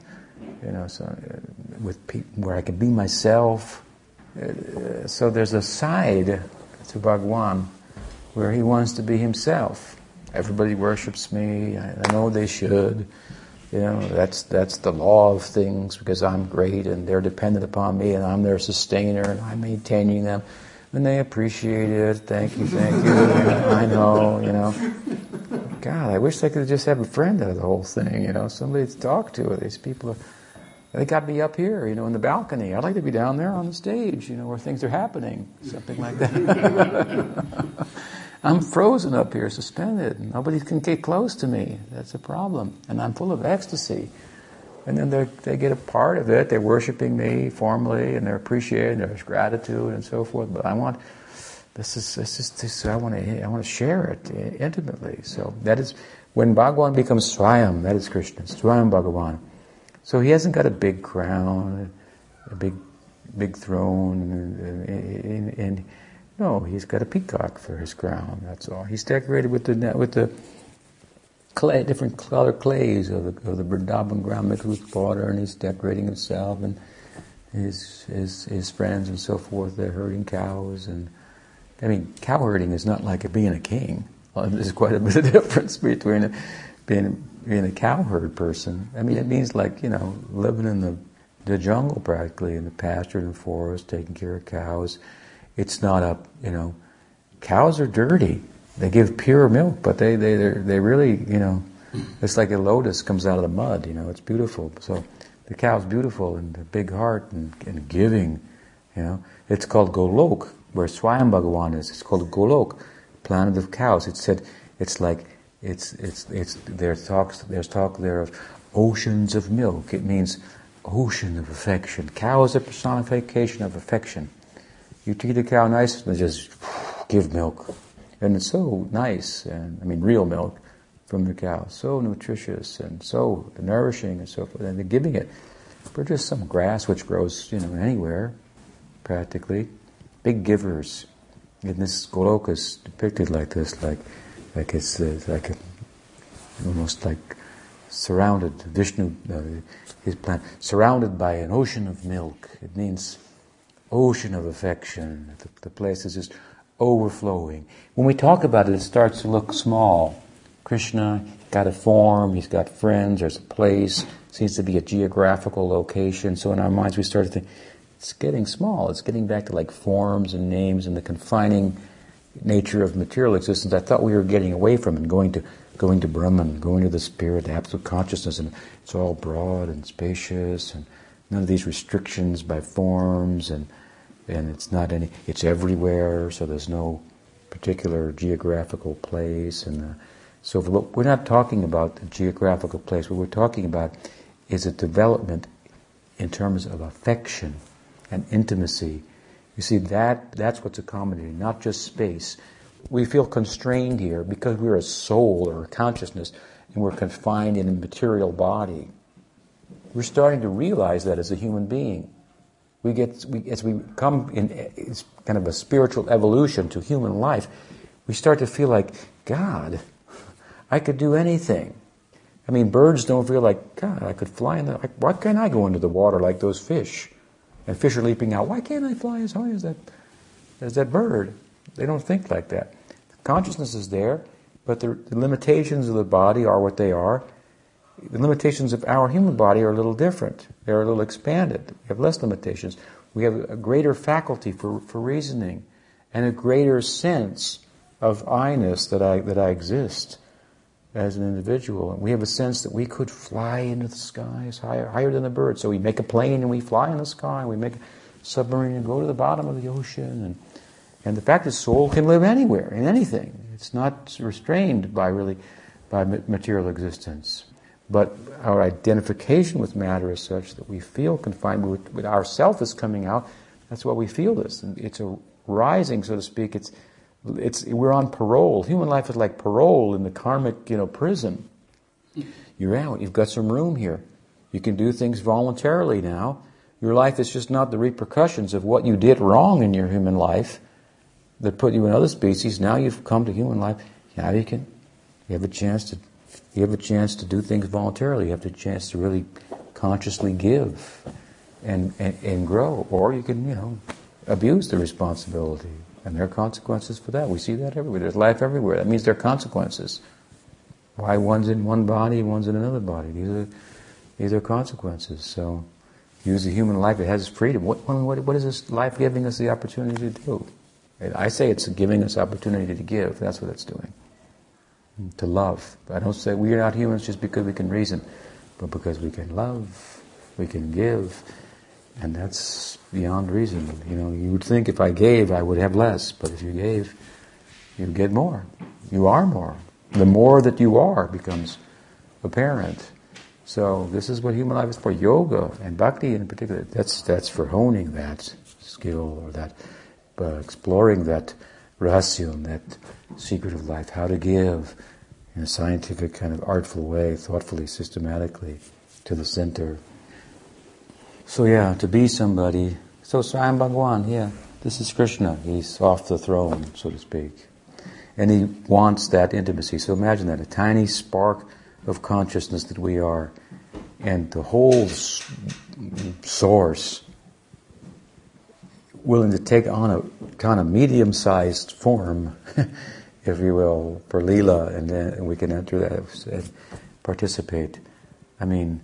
You know, so uh, with people where I can be myself. Uh, so there's a side to Bhagwan where he wants to be himself. Everybody worships me. I, I know they should. You know, that's that's the law of things because I'm great and they're dependent upon me and I'm their sustainer and I'm maintaining them and they appreciate it. Thank you, thank you. I know, you know. God, I wish I could just have a friend out of the whole thing, you know, somebody to talk to. These people, are, they got to be up here, you know, in the balcony. I'd like to be down there on the stage, you know, where things are happening, something like that. I'm frozen up here, suspended. Nobody can get close to me. That's a problem. And I'm full of ecstasy. And then they they get a part of it. They're worshiping me formally, and they're appreciating, there's gratitude, and so forth. But I want... This is this is this, I want to I want to share it intimately. So that is when Bhagavan becomes Swayam. That is Krishna, Swayam Bhagavan. So he hasn't got a big crown, a big big throne, and, and, and no, he's got a peacock for his crown. That's all. He's decorated with the with the clay, different color clays of the of the Vrindavan ground mixed with water, and he's decorating himself and his his his friends and so forth. They're herding cows and. I mean, cowherding is not like being a king. Well, there's quite a bit of difference between a, being being a cowherd person. I mean, it means like, you know, living in the, the jungle practically, in the pasture and the forest, taking care of cows. It's not a, you know, cows are dirty. They give pure milk, but they, they, they really, you know, it's like a lotus comes out of the mud, you know, it's beautiful. So the cow's beautiful and the big heart and, and giving, you know. It's called Goloka. Where Swayam Bhagavan is, it's called Goloka, planet of cows. It said, it's like, it's it's it's. There's talks. There's talk there of oceans of milk. It means ocean of affection. Cow is a personification of affection. You treat a cow nice, they just give milk, and it's so nice. And I mean, real milk from the cow, so nutritious and so nourishing and so forth. And they're giving it. We're just some grass which grows, you know, anywhere, practically. Big givers, and this Goloka is depicted like this, like, like it's uh, like a, almost like surrounded Vishnu, uh, his planet, surrounded by an ocean of milk. It means ocean of affection. The, the place is just overflowing. When we talk about it, it starts to look small. Krishna got a form. He's got friends. There's a place. Seems to be a geographical location. So in our minds, we start to think. It's getting small. It's getting back to like forms and names and the confining nature of material existence. I thought we were getting away from and going to going to Brahman, going to the spirit, the absolute consciousness, and it's all broad and spacious and none of these restrictions by forms and and it's not any. It's everywhere, so there's no particular geographical place and the, so we're not talking about the geographical place. What we're talking about is a development in terms of affection. And intimacy You see, that that's what's accommodating, not just space. We feel constrained here because we're a soul or a consciousness and we're confined in a material body. We're starting to realize that as a human being. We get, we, as we come in, it's kind of a spiritual evolution to human life, we start to feel like, God, I could do anything. I mean, birds don't feel like, God, I could fly in the, like, why can't I go into the water like those fish? And fish are leaping out, why can't I fly as high as that, as that bird? They don't think like that. Consciousness is there, but the, the limitations of the body are what they are. The limitations of our human body are a little different. They're a little expanded. We have less limitations. We have a greater faculty for, for reasoning and a greater sense of I-ness, that I, that I exist as an individual. And we have a sense that we could fly into the skies higher, higher than the bird. So we make a plane and we fly in the sky. We make a submarine and go to the bottom of the ocean. And, and the fact is, soul can live anywhere, in anything. It's not restrained by really by material existence. But our identification with matter is such that we feel confined. With, with ourself is coming out. That's why we feel this. And it's a rising, so to speak. It's, it's we're on parole. Human life is like parole in the karmic, you know, prison. You're out. You've got some room here. You can do things voluntarily now. Your life is just not the repercussions of what you did wrong in your human life that put you in other species. Now you've come to human life. Now you can. You have a chance to. You have a chance to do things voluntarily. You have a chance to really consciously give and, and, and grow. Or you can, you know, abuse the responsibility. And there are consequences for that. We see that everywhere. There's life everywhere. That means there are consequences. Why one's in one body, one's in another body. These are, these are consequences. So use the human life. It has freedom. What, what, what is this life giving us the opportunity to do? I say it's giving us opportunity to give. That's what it's doing. To love. I don't say we are not humans just because we can reason, but because we can love, we can give, and that's beyond reason. You know, you would think if I gave, I would have less, but if you gave, you get more. You are more. The more that you are becomes apparent. So this is what human life is for. Yoga and bhakti in particular, that's that's for honing that skill or that, uh, exploring that rahasya, that secret of life, how to give in a scientific, kind of artful way, thoughtfully, systematically, to the center. So yeah, to be somebody. So Swayam Bhagavan, yeah, this is Krishna. He's off the throne, so to speak. And he wants that intimacy. So imagine that, a tiny spark of consciousness that we are, and the whole source willing to take on a kind of medium-sized form, if you will, for Leela, and then we can enter that and participate. I mean,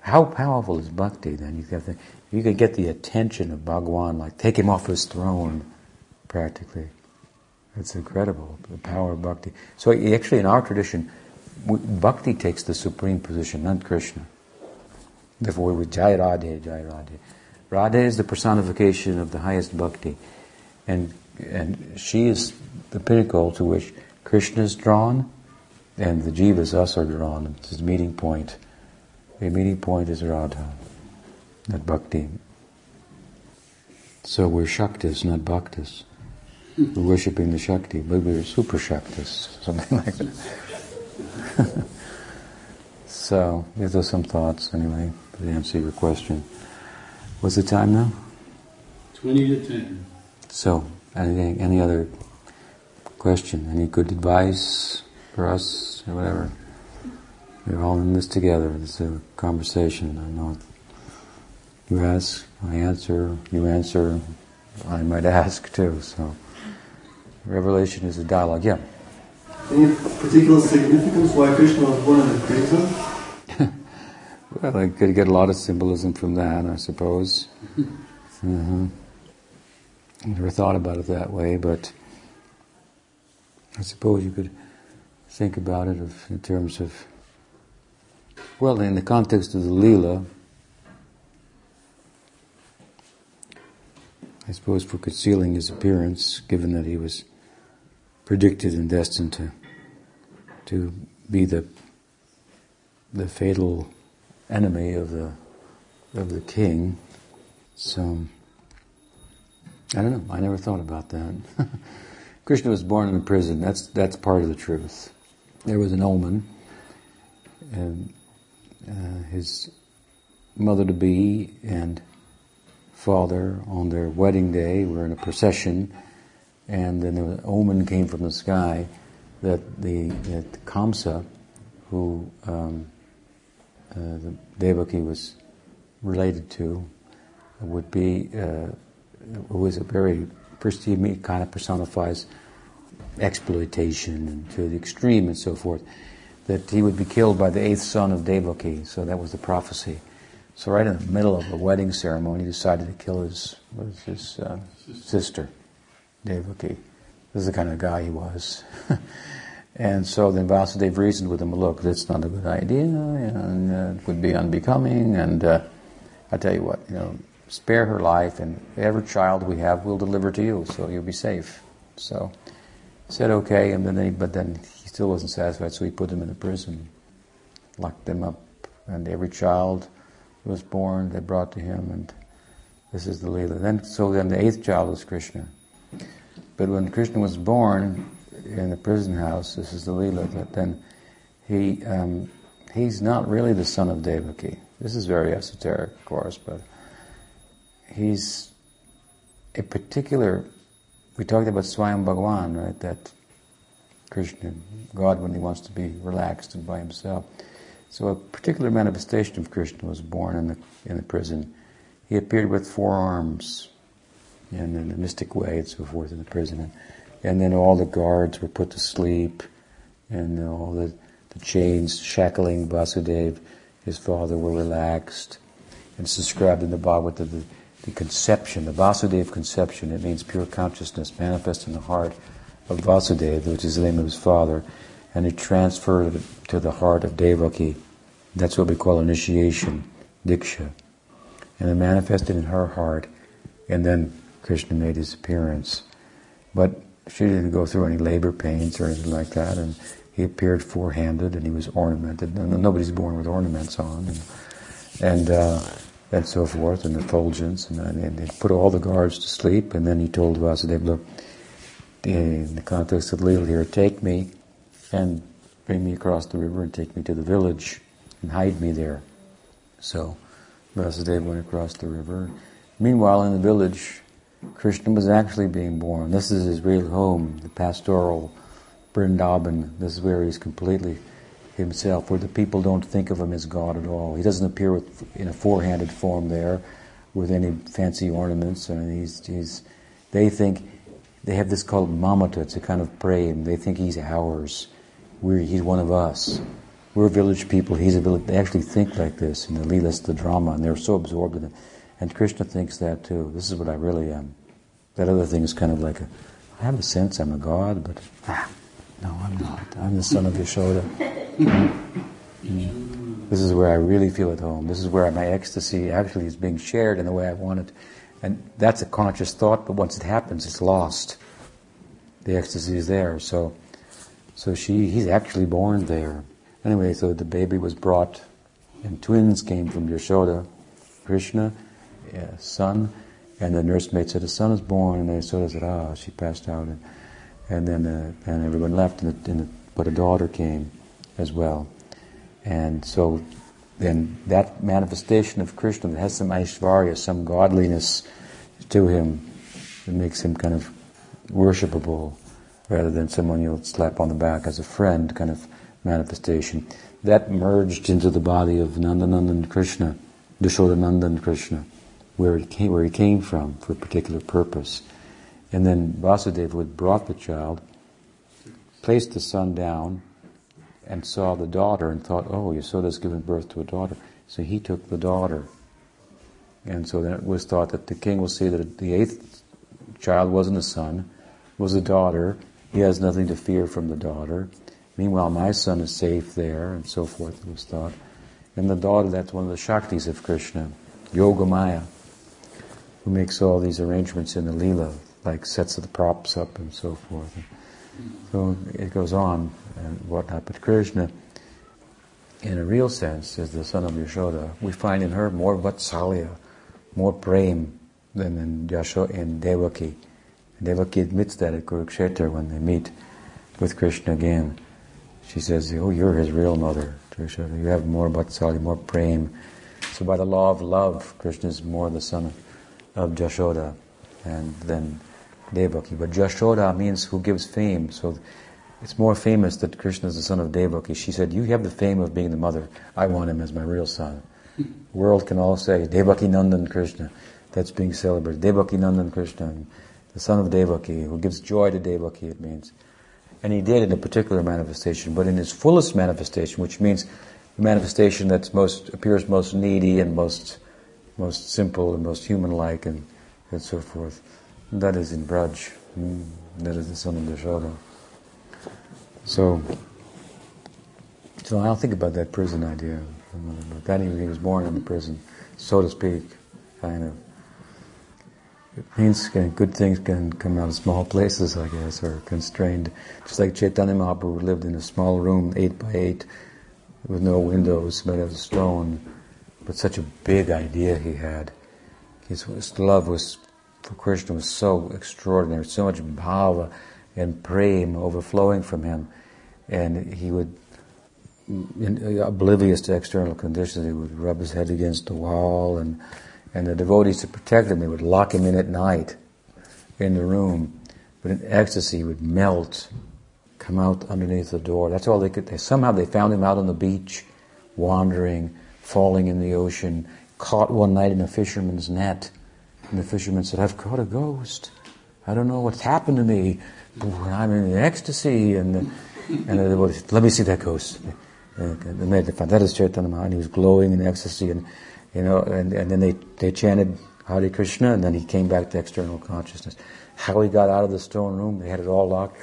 how powerful is bhakti then? You have to, you can get the attention of Bhagavan, like take him off his throne, practically. It's incredible, the power of bhakti. So actually in our tradition, bhakti takes the supreme position, not Krishna. Therefore we would Jai Radhe, Jai Radhe. Radha is the personification of the highest bhakti, and and she is the pinnacle to which Krishna is drawn, and the jivas, us, are drawn. It's his meeting point. The meeting point is Radha, not bhakti. So we're shaktis, not bhaktis. We're worshipping the shakti, but we're super shaktis, something like that. So, these are some thoughts, anyway, to answer your question. What's the time now? twenty to ten. So, any, any other question? Any good advice for us or whatever? We're all in this together. This is a conversation. I know you ask, I answer, you answer, I might ask too. So, revelation is a dialogue. Yeah? Any particular significance why Krishna was born in a prison? Well, I could get a lot of symbolism from that, I suppose. Mm-hmm. I never thought about it that way, but I suppose you could think about it of, in terms of, well, in the context of the Leela, I suppose for concealing his appearance, given that he was predicted and destined to to be the the fatal enemy of the of the king. So I don't know. I never thought about that. Krishna was born in a prison. That's that's part of the truth. There was an omen. And, uh, his mother-to-be and father, on their wedding day, were in a procession, and then an omen came from the sky that the that Kamsa, who um, uh, the Devaki was related to, would be, uh, who is a very pristine, kind of personifies exploitation to the extreme and so forth, that he would be killed by the eighth son of Devaki. So that was the prophecy. So right in the middle of the wedding ceremony, he decided to kill his was his uh, sister, Devaki. This is the kind of guy he was. And so then Vasudeva reasoned with him, look, that's not a good idea, and uh, it would be unbecoming, and uh, I tell you what, you know, spare her life, and every child we have we'll deliver to you, so you'll be safe. So he said okay, and then they, but then he still wasn't satisfied, so he put them in a prison, locked them up, and every child was born, they brought to him, and this is the Leela. Then, so then the eighth child was Krishna. But when Krishna was born in the prison house, this is the Leela, but then he um, he's not really the son of Devaki. This is very esoteric, of course, but he's a particular, we talked about Swayam Bhagavan, right, that Krishna, God when he wants to be relaxed and by himself. So a particular manifestation of Krishna was born in the in the prison. He appeared with four arms, and in a mystic way and so forth in the prison. And, and then all the guards were put to sleep, and all the, the chains shackling Vasudeva, his father, were relaxed. And it's described in the Bhagavad Gita, the, the conception, the Vasudeva conception. It means pure consciousness manifest in the heart of Vasudeva, which is the name of his father, and it transferred to the heart of Devaki. That's what we call initiation, Diksha. And it manifested in her heart, and then Krishna made his appearance. But she didn't go through any labor pains or anything like that, and he appeared four-handed, and he was ornamented. Nobody's born with ornaments on, and and, uh, and so forth, and effulgence, and, and they put all the guards to sleep, and then he told Vasudeva, look, in the context of Leela here, take me, and bring me across the river and take me to the village and hide me there. So Vasudeva went across the river. Meanwhile, in the village, Krishna was actually being born. This is his real home, the pastoral Vrindavan. This is where he's completely himself, where the people don't think of him as God at all. He doesn't appear with, in a four-handed form there with any fancy ornaments. And he's, he's, they think, they have this called mamata, it's a kind of prem. They think he's ours. We're, he's one of us. We're village people, he's a village. They actually think like this, and the Leela's the drama, and they're so absorbed in it. And Krishna thinks that too. This is what I really am. That other thing is kind of like, a, I have a sense I'm a god, but ah, no, I'm not. I'm the son of Yashoda. Mm. This is where I really feel at home. This is where my ecstasy actually is being shared in the way I want it. And that's a conscious thought, but once it happens, it's lost. The ecstasy is there, so... So she, he's actually born there. Anyway, so the baby was brought, and twins came from Yashoda, Krishna, yeah, son, and the nursemaid said, the son is born, and Yashoda said, ah, she passed out, and, and then uh, and everyone left, and, the, and the, but a daughter came as well. And so then that manifestation of Krishna that has some Aishvarya, some godliness to him, that makes him kind of worshipable, rather than someone you'll slap on the back as a friend kind of manifestation. That merged into the body of Nandanandan Krishna, Yashoda Nandan Krishna, where he came, where he came from for a particular purpose. And then Vasudeva would brought the child, placed the son down, and saw the daughter and thought, oh, Yashoda's given birth to a daughter. So he took the daughter. And so then it was thought that the king will see that the eighth child wasn't a son, was a daughter. He has nothing to fear from the daughter. Meanwhile, my son is safe there, and so forth, it was thought. And the daughter, that's one of the Shaktis of Krishna, Yogamaya, who makes all these arrangements in the Leela, like sets the props up and so forth. So it goes on and whatnot. But Krishna, in a real sense, is the son of Yashoda. We find in her more vatsalya, more prem, them and Yashoda and Devaki. Devaki admits that at Kurukshetra when they meet with Krishna again. She says, oh, you're his real mother, Yashoda. You have more vatsalya, more prem. So by the law of love, Krishna is more the son of Yashoda and than Devaki. But Yashoda means who gives fame. So it's more famous that Krishna is the son of Devaki. She said, you have the fame of being the mother. I want him as my real son. The world can all say, Devaki Nandan Krishna. That's being celebrated. Devaki Nandan Krishna, the son of Devaki, who gives joy to Devaki, it means. And he did in a particular manifestation, but in his fullest manifestation, which means the manifestation that most appears most needy and most most simple and most human-like and, and so forth. And that is in Braj. Mm, that is the son of Yashoda. So, so I'll think about that prison idea. But that he was born in the prison, so to speak, kind of. It means good things can come out of small places, I guess, or constrained. Just like Chaitanya Mahaprabhu lived in a small room, eight by eight, with no windows, made out of stone. But such a big idea he had. His, his love was for Krishna was so extraordinary, so much bhava and prem overflowing from him. And he would, in, oblivious to external conditions, he would rub his head against the wall and... And the devotees to protect him, they would lock him in at night in the room. But in ecstasy, he would melt, come out underneath the door. That's all they could. They, somehow they found him out on the beach, wandering, falling in the ocean, caught one night in a fisherman's net. And the fisherman said, I've caught a ghost. I don't know what's happened to me. I'm in ecstasy. And the, and the devotee said, let me see that ghost. And they made the find. That is Chaitanya Mahaprabhu. He was glowing in ecstasy. And You know, and, and then they, they chanted Hare Krishna, and then he came back to external consciousness. How he got out of the stone room, they had it all locked.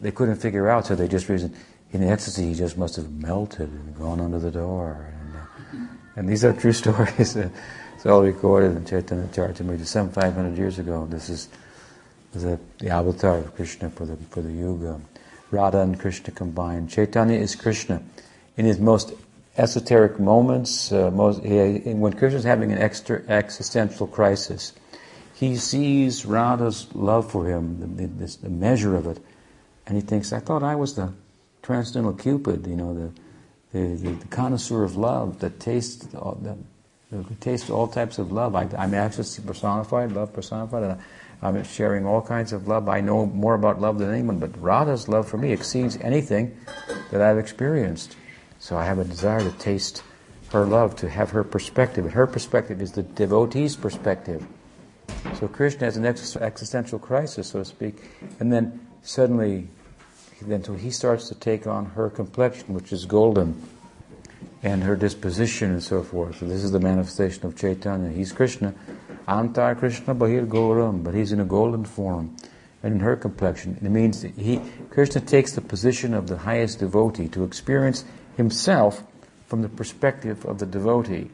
They couldn't figure out, so they just reasoned, in ecstasy, he just must have melted and gone under the door. And, uh, and these are true stories. It's all recorded in Chaitanya Charitamrita, some five hundred years ago. This is the, the avatar of Krishna for the, for the Yuga. Radha and Krishna combined. Chaitanya is Krishna in his most esoteric moments, uh, most, he, when Krishna is having an extra existential crisis, he sees Radha's love for him, the, the, the measure of it, and he thinks, I thought I was the transcendental Cupid, you know, the the, the, the connoisseur of love that tastes all, the, the tastes all types of love. I, I'm actually personified, love personified, and I'm sharing all kinds of love. I know more about love than anyone, but Radha's love for me exceeds anything that I've experienced. So I have a desire to taste her love, to have her perspective. And her perspective is the devotee's perspective. So Krishna has an ex- existential crisis, so to speak. And then suddenly, then so he starts to take on her complexion, which is golden, and her disposition and so forth. So this is the manifestation of Chaitanya. He's Krishna. Antar Krishna Bahir Gauram, but he's in a golden form. And in her complexion, it means that he, Krishna takes the position of the highest devotee to experience himself from the perspective of the devotee,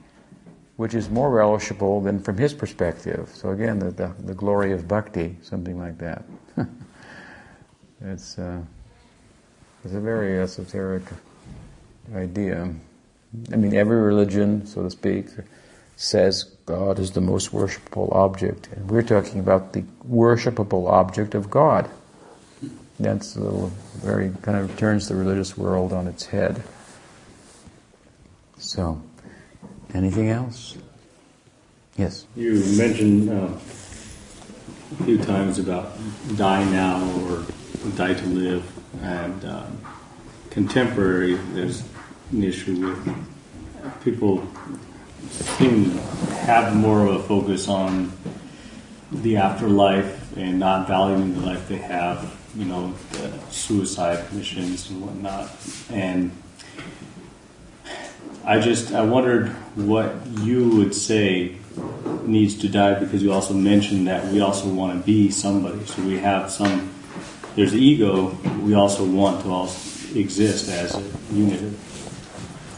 which is more relishable than from his perspective. So again, the the, the glory of bhakti, something like that. it's, uh, it's a very esoteric idea. I mean, every religion, so to speak, says God is the most worshipable object. And we're talking about the worshipable object of God. That's a little, very, kind of turns the religious world on its head. So, anything else? Yes? You mentioned uh, a few times about die now or die to live, and uh, contemporary, there's an issue with people seem to have more of a focus on the afterlife and not valuing the life they have, you know, the suicide missions and whatnot. And I just, I wondered what you would say needs to die, because you also mentioned that we also want to be somebody. So we have some, there's the ego, we also want to also exist as a unit.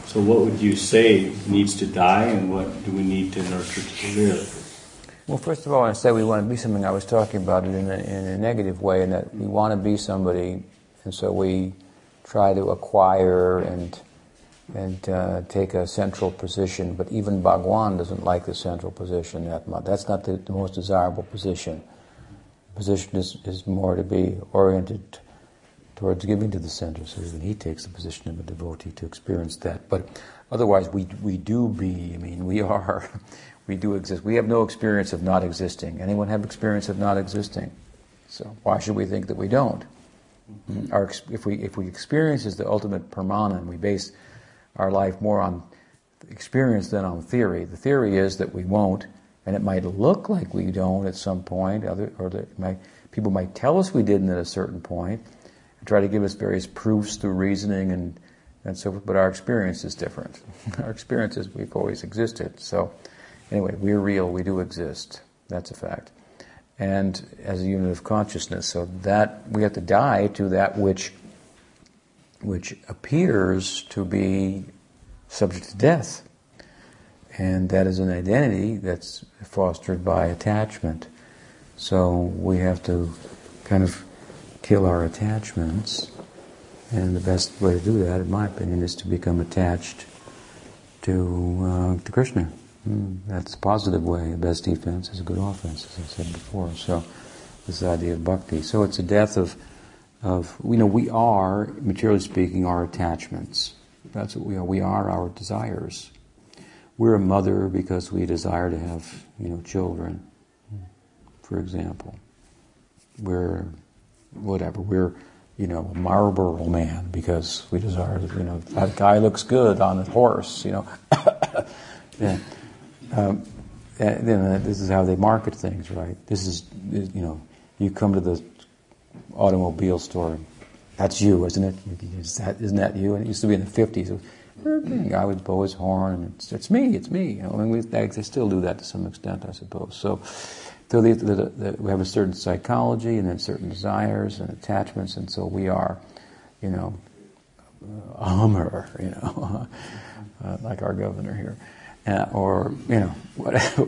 So what would you say needs to die, and what do we need to nurture to live? Well, first of all, when I say we want to be something, I was talking about it in a, in a negative way, in that we want to be somebody, and so we try to acquire and and uh, take a central position. But even Bhagavan doesn't like the central position that much. That's not the, the most desirable position. Position is, is more to be oriented towards giving to the center, so that he takes the position of a devotee to experience that. But otherwise, we we do be, I mean, we are, we do exist. We have no experience of not existing. Anyone have experience of not existing? So why should we think that we don't? Mm-hmm. Our, if we if we experience is the ultimate pramana, and we base our life more on experience than on theory. The theory is that we won't, and it might look like we don't at some point, other, or that might, people might tell us we didn't at a certain point, and try to give us various proofs through reasoning and, and so forth, but our experience is different. Our experience is we've always existed. So anyway, we're real, we do exist. That's a fact. And as a unit of consciousness, so that we have to die to that which which appears to be subject to death. And that is an identity that's fostered by attachment. So we have to kind of kill our attachments. And the best way to do that, in my opinion, is to become attached to uh, to Krishna. Mm, that's the positive way. The best defense is a good offense, as I said before. So this idea of bhakti. So it's a death of, of you know, we are, materially speaking, our attachments. That's what we are. We are our desires. We're a mother because we desire to have, you know, children, for example. We're, whatever, we're, you know, a Marlboro man because we desire, you know, that guy looks good on a horse, you know. Yeah. Um, and, you know, this is how they market things, right? This is, you know, you come to the automobile store, that's you, isn't it? Is that, isn't that you? And it used to be in the fifties. I would blow his horn, and it's, it's me, it's me. I mean, we, they still do that to some extent, I suppose. So, so they, they, they, we have a certain psychology, and then certain desires and attachments, and so we are, you know, a hummer, you know, uh, like our governor here, uh, or you know, whatever.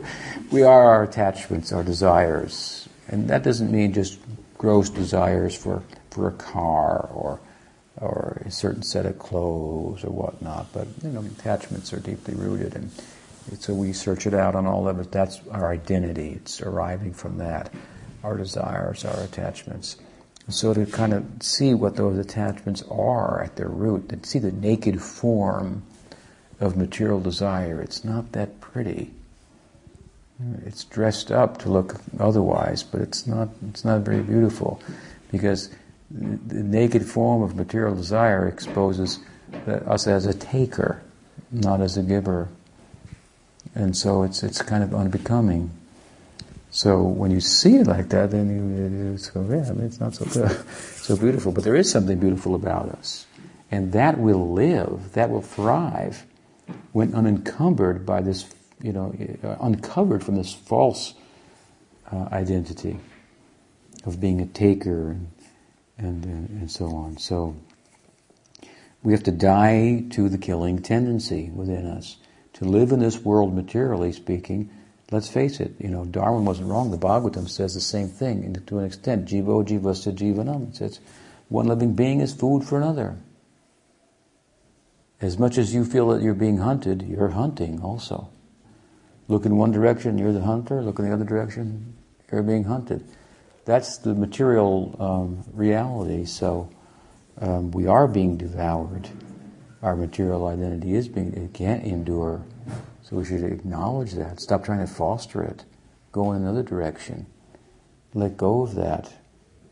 We are our attachments, our desires, and that doesn't mean just gross desires for, for a car or. or a certain set of clothes or whatnot, but, you know, attachments are deeply rooted, and so we search it out on all levels. That's our identity. It's arriving from that, our desires, our attachments. So to kind of see what those attachments are at their root, to see the naked form of material desire, it's not that pretty. It's dressed up to look otherwise, but it's not, it's not very beautiful, because the naked form of material desire exposes us as a taker, not as a giver. And so it's it's kind of unbecoming. So when you see it like that, then you, it's, yeah, it's not so good, so beautiful. But there is something beautiful about us. And that will live, that will thrive when unencumbered by this, you know, uncovered from this false uh, identity of being a taker and And, and so on. So we have to die to the killing tendency within us. To live in this world materially speaking, let's face it, you know, Darwin wasn't wrong. The Bhagavatam says the same thing, and to an extent, jivo jivasta jivanam. It says one living being is food for another. As much as you feel that you're being hunted, you're hunting also. Look in one direction, you're the hunter. Look in the other direction, you're being hunted. That's the material um, reality. So um, we are being devoured. Our material identity is being, it can't endure. So we should acknowledge that. Stop trying to foster it. Go in another direction. Let go of that.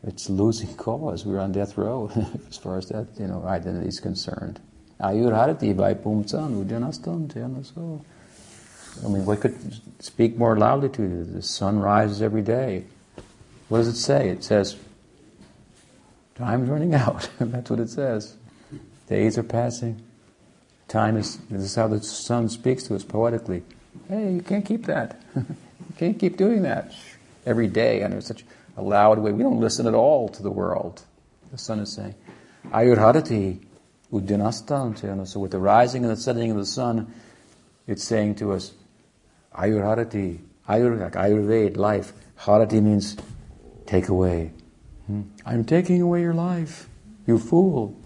It's losing cause. We're on death row as far as that, you know, identity is concerned. Ayur harati vaipumtsan udyanastam tyanaso. I mean, we could speak more loudly to you. The sun rises every day. What does it say? It says, time's running out. That's what it says. Days are passing. Time is, this is how the sun speaks to us poetically. Hey, you can't keep that. You can't keep doing that. Every day under such a loud way. We don't listen at all to the world. The sun is saying, Ayurharati udyanastam. So with the rising and the setting of the sun, it's saying to us, Ayurharati, Ayur, like Ayurved, life. Harati means take away. Hmm? I'm taking away your life, you fool.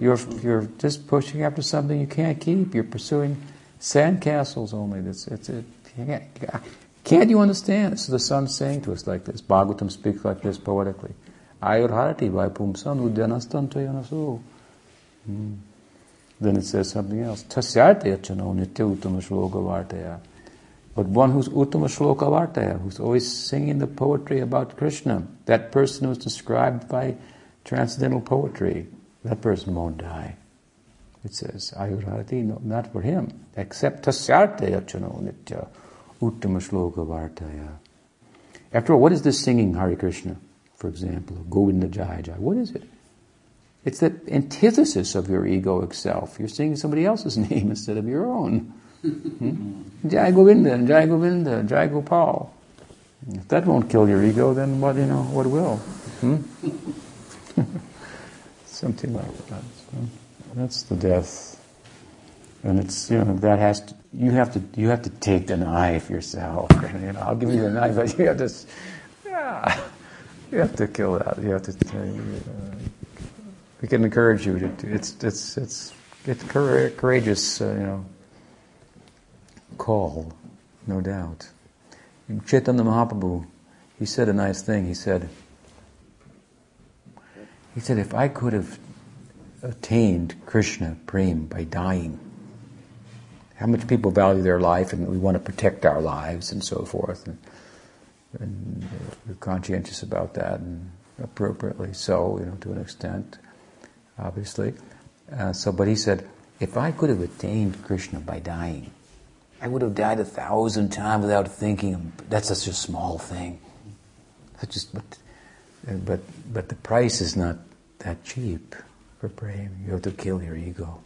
You're you're just pushing after something you can't keep. You're pursuing sandcastles only. That's it's it. Can't, can't you understand? So the Sun's saying to us like this. Bhagavatam speaks like this poetically. Ayurharati vaipum sanu dhyanastanto yanasu. Then it says something else. Tasyartaya chano nitya uttama shloka vartaya. But one who's uttama shloka vartaya, who's always singing the poetry about Krishna, that person who's described by transcendental poetry, that person won't die. It says, ayurharati, no, not for him, except tasyartaya chano nitya uttama shloka vartaya. After all, what is this singing Hare Krishna, for example, Govinda Jai Jai? What is it? It's the antithesis of your egoic self. You're singing somebody else's name instead of your own. Hmm? Jai Govinda, Jai Govinda, Jai Gopal. If that won't kill your ego, then what, you know, what will? Hmm? Something like that. So that's the death. And it's, you know, that has to, you have to, you have to take the knife yourself. You know, I'll give you the knife, but you have to, yeah, you have to kill that. You have to, uh, we can encourage you to. It's it's it's it's courageous, uh, you know, call, no doubt. Chaitanya Mahaprabhu, he said a nice thing. He said, he said, if I could have attained Krishna prem by dying, how much people value their life, and we want to protect our lives and so forth, and, and we're conscientious about that, and appropriately so, you know, to an extent. Obviously, uh, so but he said, if I could have attained Krishna by dying, I would have died a thousand times without thinking. That's such a small thing. That's just, but, but, but the price is not that cheap for praying. You have to kill your ego.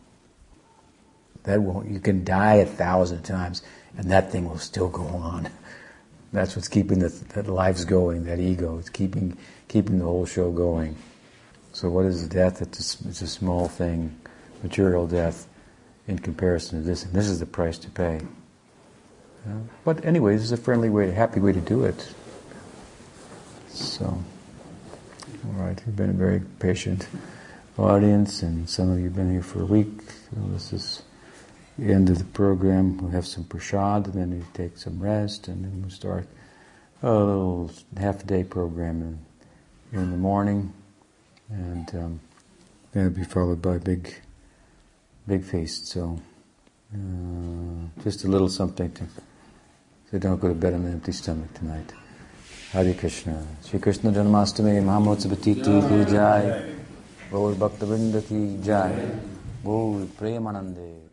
That won't. You can die a thousand times, and that thing will still go on. That's what's keeping the that life's going. That ego. It's keeping keeping the whole show going. So what is death? It's a, it's a small thing, material death, in comparison to this. And this is the price to pay. Yeah. But anyway, this is a friendly way, a happy way to do it. So, all right, you've been a very patient audience, and some of you have been here for a week. So this is the end of the program. We'll have some prashad, and then we take some rest, and then we'll start a little half-day program in, in the morning. And um, that'll be followed by a big, big feast. So, uh, just a little something to, so don't go to bed on an empty stomach tonight. Hare Krishna. Shri Krishna Janmastami Mahamotsabati ki jai. Gaur Bhaktivinoda ki jai. Gaur Premanande.